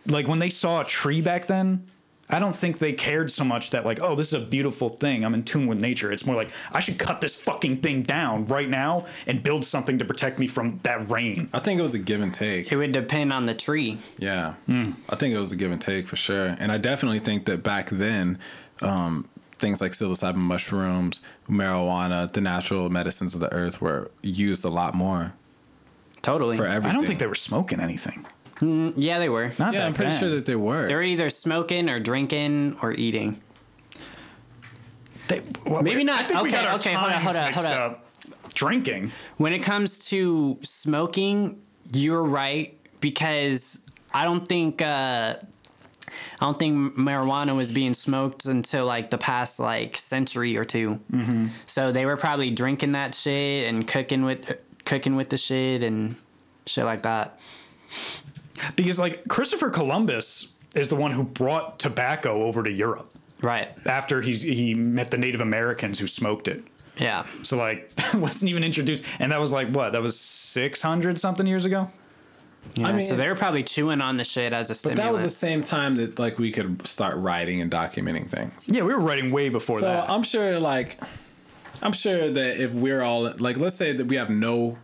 like, when they saw a tree back then, I don't think they cared so much that, like, oh, this is a beautiful thing. I'm in tune with nature. It's more like, I should cut this fucking thing down right now and build something to protect me from that rain. I think it was a give and take. It would depend on the tree. Yeah. Mm. I think it was a give and take for sure. And I definitely think that back then, things like psilocybin mushrooms, marijuana, the natural medicines of the earth were used a lot more. Totally. For everything. I don't think they were smoking anything. Yeah, they were. Not yeah, I'm pretty sure that they were. They were either smoking or drinking or eating. Maybe not. I think we got our hold up. Drinking. When it comes to smoking, you're right, because I don't think marijuana was being smoked until, like, the past, like, century or two. Mm-hmm. So they were probably drinking that shit and cooking with the shit and shit like that. Because, like, Christopher Columbus is the one who brought tobacco over to Europe. Right. After he met the Native Americans who smoked it. Yeah. So, like, that wasn't even introduced. And that was, like, what? That was 600-something years ago? Yeah, I mean, so they were probably chewing on the shit as a stimulant. But that was the same time that, like, we could start writing and documenting things. Yeah, we were writing way before that. So, I'm sure that if we're all, like, let's say that we have no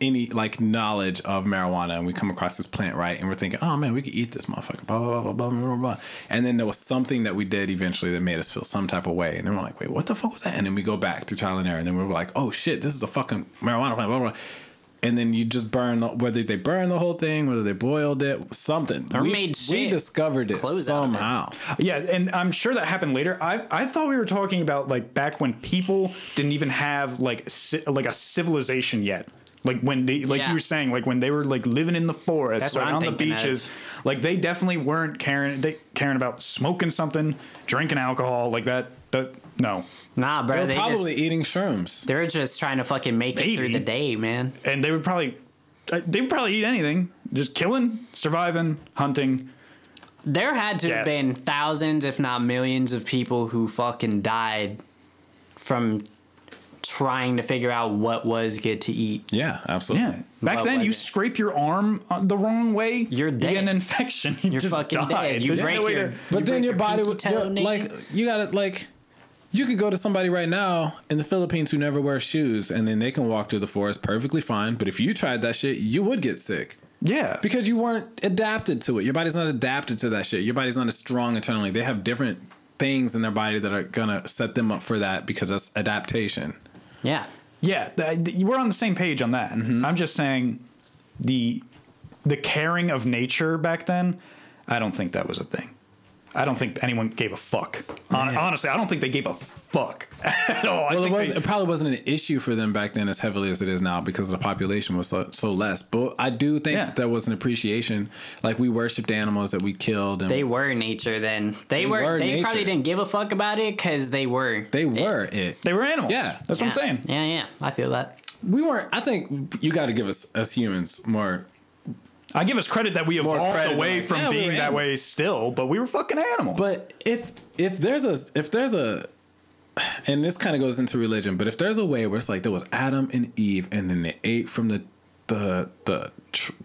any, like, knowledge of marijuana, and we come across this plant, right, and we're thinking, oh man, we could eat this motherfucker, blah blah blah blah blah blah, and then there was something that we did eventually that made us feel some type of way, and then we're like, wait, what the fuck was that? And then we go back to trial and error, and then we're like, oh shit, this is a fucking marijuana plant, blah blah blah. And then you just burn, whether they burned the whole thing, whether they boiled it, something. Or made shit. We discovered it somehow. Yeah, and I'm sure that happened later. I thought we were talking about, like, back when people didn't even have, like a civilization yet. Like, when they, like you were saying, like, when they were, like, living in the forest, like, on the beaches. Like, they definitely weren't caring about smoking something, drinking alcohol, like that. No. Nah, bro. They're probably eating shrooms. They're just trying to fucking make it through the day, man. And they would probably, eat anything. Just killing, surviving, hunting. There had to have been thousands, if not millions, of people who fucking died from trying to figure out what was good to eat. Yeah, absolutely. Yeah. Back then, you scrape your arm the wrong way, you're dead. You get an infection. You're fucking dead. You break your. But then your body would, like, you gotta, like. You could go to somebody right now in the Philippines who never wears shoes, and then they can walk through the forest perfectly fine. But if you tried that shit, you would get sick. Yeah. Because you weren't adapted to it. Your body's not adapted to that shit. Your body's not as strong internally. They have different things in their body that are going to set them up for that because that's adaptation. Yeah. Yeah. We're on the same page on that. Mm-hmm. I'm just saying the caring of nature back then, I don't think that was a thing. I don't think anyone gave a fuck. Honestly, I don't think they gave a fuck at all. Well, it probably wasn't an issue for them back then as heavily as it is now because the population was so less. But I do think that there was an appreciation. Like, we worshipped animals that we killed. And they were nature then. They probably didn't give a fuck about it because they were. They were it. They were animals. Yeah. That's what I'm saying. Yeah. I feel that. We weren't. I think you got to give us, as humans, more. I give us credit that we evolved away from being that way still, but we were fucking animals. But if there's a, and this kind of goes into religion, but if there's a way where it's like there was Adam and Eve, and then they ate from the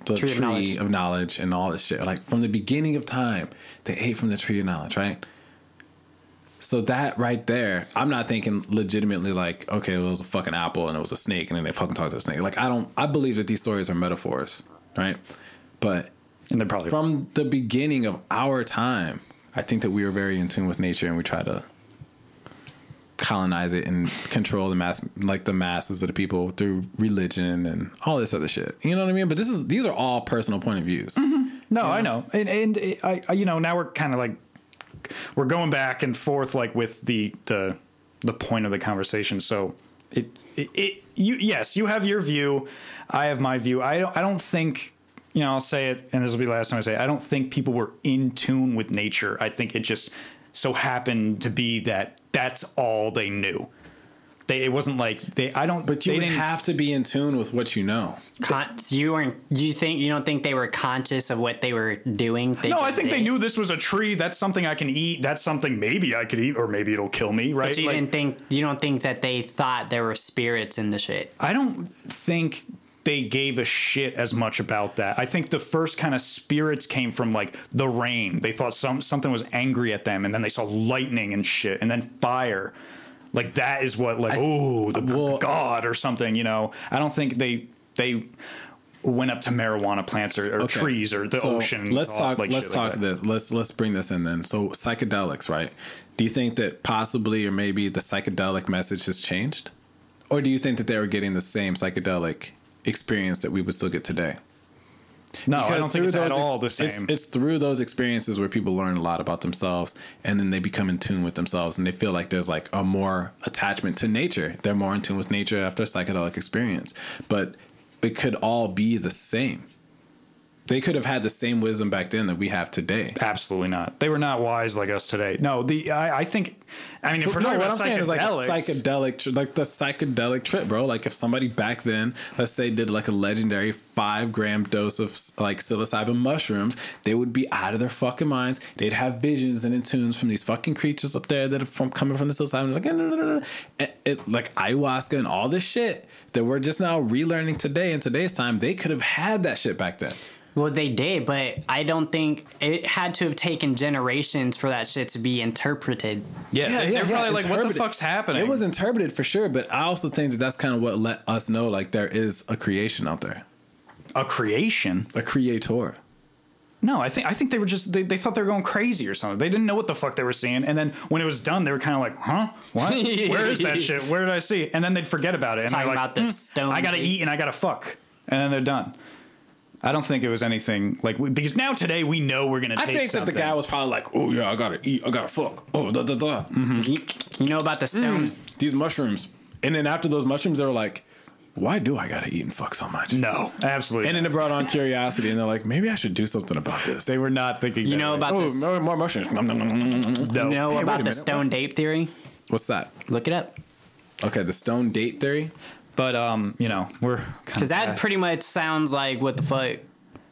tree of knowledge and all this shit, like from the beginning of time, they ate from the tree of knowledge, right? So that right there, I'm not thinking legitimately like, okay, well, it was a fucking apple and it was a snake, and then they fucking talked to the snake. Like, I believe that these stories are metaphors, right? But from the beginning of our time, I think that we were very in tune with nature, and we try to colonize it and control the masses of the people through religion and all this other shit. You know what I mean? But these are all personal point of views. Mm-hmm. No, you know? I know, and I you know, now we're kind of like we're going back and forth like with the point of the conversation. So you have your view, I have my view. I don't think. You know, I'll say it, and this will be the last time I say it. I don't think people were in tune with nature. I think it just so happened to be that that's all they knew. It wasn't like they. I don't. But you didn't have to be in tune with what you know. You don't think they were conscious of what they were doing? No, I think they knew this was a tree. That's something I can eat. That's something maybe I could eat, or maybe it'll kill me. Right? But you didn't think. You don't think that they thought there were spirits in the shit. I don't think they gave a shit as much about that. I think the first kind of spirits came from like the rain. They thought something was angry at them, and then they saw lightning and shit, and then fire. Like that is what God or something, you know. I don't think they went up to marijuana plants or trees or the ocean. Let's bring this in then. So psychedelics, right? Do you think that possibly or maybe the psychedelic message has changed? Or do you think that they were getting the same psychedelic experience that we would still get today? No, because I don't think it's at all the same. It's through those experiences where people learn a lot about themselves, and then they become in tune with themselves, and they feel like there's like a more attachment to nature. They're more in tune with nature after a psychedelic experience. But it could all be the same. They could have had the same wisdom back then that we have today. Absolutely not. They were not wise like us today. No, what I'm saying is like the psychedelic trip, bro. Like if somebody back then, let's say, did like a legendary 5-gram dose of like psilocybin mushrooms, they would be out of their fucking minds. They'd have visions and intunes from these fucking creatures up there that are coming from the psilocybin. Like ayahuasca and all this shit that we're just now relearning today in today's time. They could have had that shit back then. Well, they did, but I don't think it had to have taken generations for that shit to be interpreted. They're probably like, what the fuck's happening? It was interpreted for sure, but I also think that that's kind of what let us know, like, there is a creation out there. A creation? A creator. No, I think they were just, they thought they were going crazy or something. They didn't know what the fuck they were seeing. And then when it was done, they were kind of like, huh? What? Where is that shit? Where did I see? And then they'd forget about it. And talking about this stone. I got to eat and I got to fuck. and then they're done. I don't think it was anything like, because now today we know we're going to take something. I think that the guy was probably like, oh, yeah, I got to eat. I got to fuck. Oh, da, da, da. Mm-hmm. You know about the stone. These mushrooms. And then after those mushrooms, they were like, why do I got to eat and fuck so much? No, absolutely. And then it brought on curiosity, and they're like, maybe I should do something about this. They were not thinking that. You know about this. Oh, more mushrooms. No. You know about the stone date theory? What's that? Look it up. Okay, the stone date theory? But, you know, we're... Because that pretty much sounds like what the fuck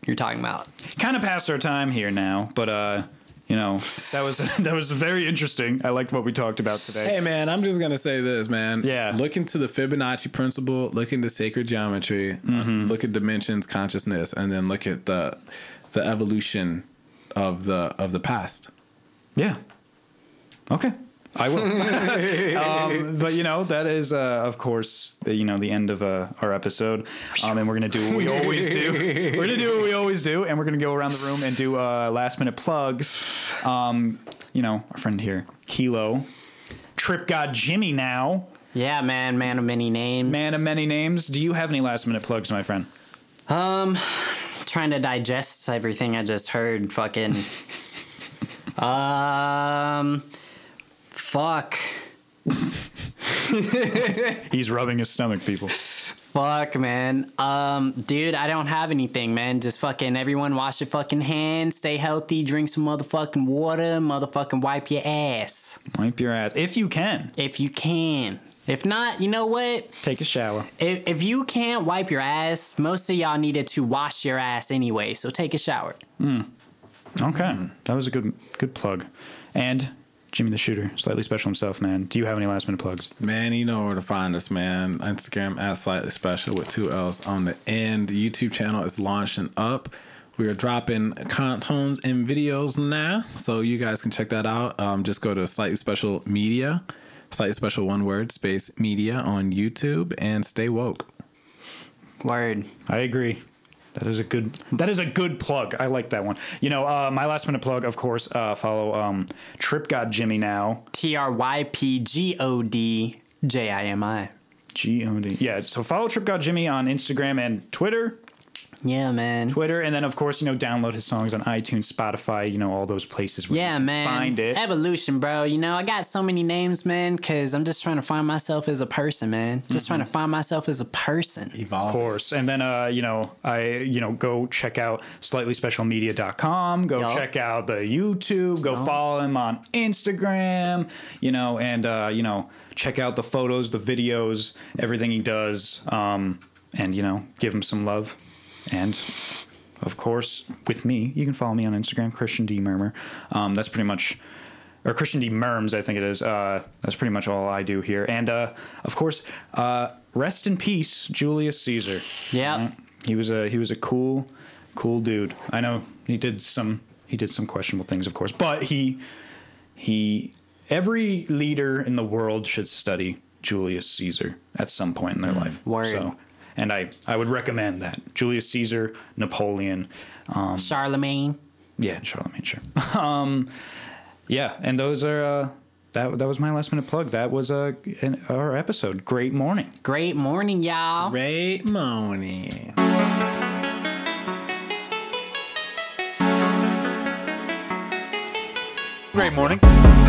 you're talking about. Kind of past our time here now, but... You know, that was very interesting. I liked what we talked about today. Hey, man, I'm just going to say this, man. Yeah. Look into the Fibonacci principle. Look into sacred geometry. Mm-hmm. Look at dimensions, consciousness, and then look at the evolution of the past. Yeah. Okay. I will. But, you know, that is, of course, the end of our episode. And we're going to do what we always do. We're going to do what we always do. And we're going to go around the room and do last minute plugs. You know, our friend here, Kilo. Tryp God Jimi now. Yeah, man. Man of many names. Man of many names. Do you have any last minute plugs, my friend? Trying to digest everything I just heard. Fucking. Fuck. He's rubbing his stomach, people. Fuck, man. Dude, I don't have anything, man. Just fucking everyone wash your fucking hands, stay healthy, drink some motherfucking water, motherfucking wipe your ass. Wipe your ass. If you can. If you can. If not, you know what? Take a shower. If you can't wipe your ass, most of y'all needed to wash your ass anyway, so take a shower. Okay. That was a good plug. And... Jimmy the Shooter, Slightly Special himself, man. Do you have any last minute plugs? Man, you know where to find us, man. Instagram @SlightlySpecial with 2 L's on the end. YouTube channel is launched and up. We are dropping contones and videos now, so you guys can check that out. Just go to Slightly Special Media, Slightly Special one word space media on YouTube, and stay woke. Word. I agree. That is a good plug. I like that one. You know, my last minute plug, of course, follow Tryp God Jimi now. TrypGodJimi. God. Yeah, so follow Tryp God Jimi on Instagram and Twitter. Yeah, man. Twitter, and then, of course, you know, download his songs on iTunes, Spotify, you know, all those places where you can find it. Evolution, bro. You know, I got so many names, man, because I'm just trying to find myself as a person, man. Just trying to find myself as a person. Evolve. Of course. And then, go check out slightlyspecialmedia.com. Go check out the YouTube. Go follow him on Instagram, you know, and, check out the photos, the videos, everything he does, and, you know, give him some love. And, of course, with me, you can follow me on Instagram, Christian D. Murmur. That's pretty much... Or Christian D. Murms, I think it is. That's pretty much all I do here. And, of course, rest in peace, Julius Caesar. Yeah. Right? He was a cool dude. I know he did some questionable things, of course. But he every leader in the world should study Julius Caesar at some point in their life. Word. So... And I would recommend that. Julius Caesar, Napoleon. Charlemagne. Yeah, Charlemagne, sure. Yeah, and those are... That was my last minute plug. That was our episode. Great morning. Great morning, y'all. Great morning. Great morning.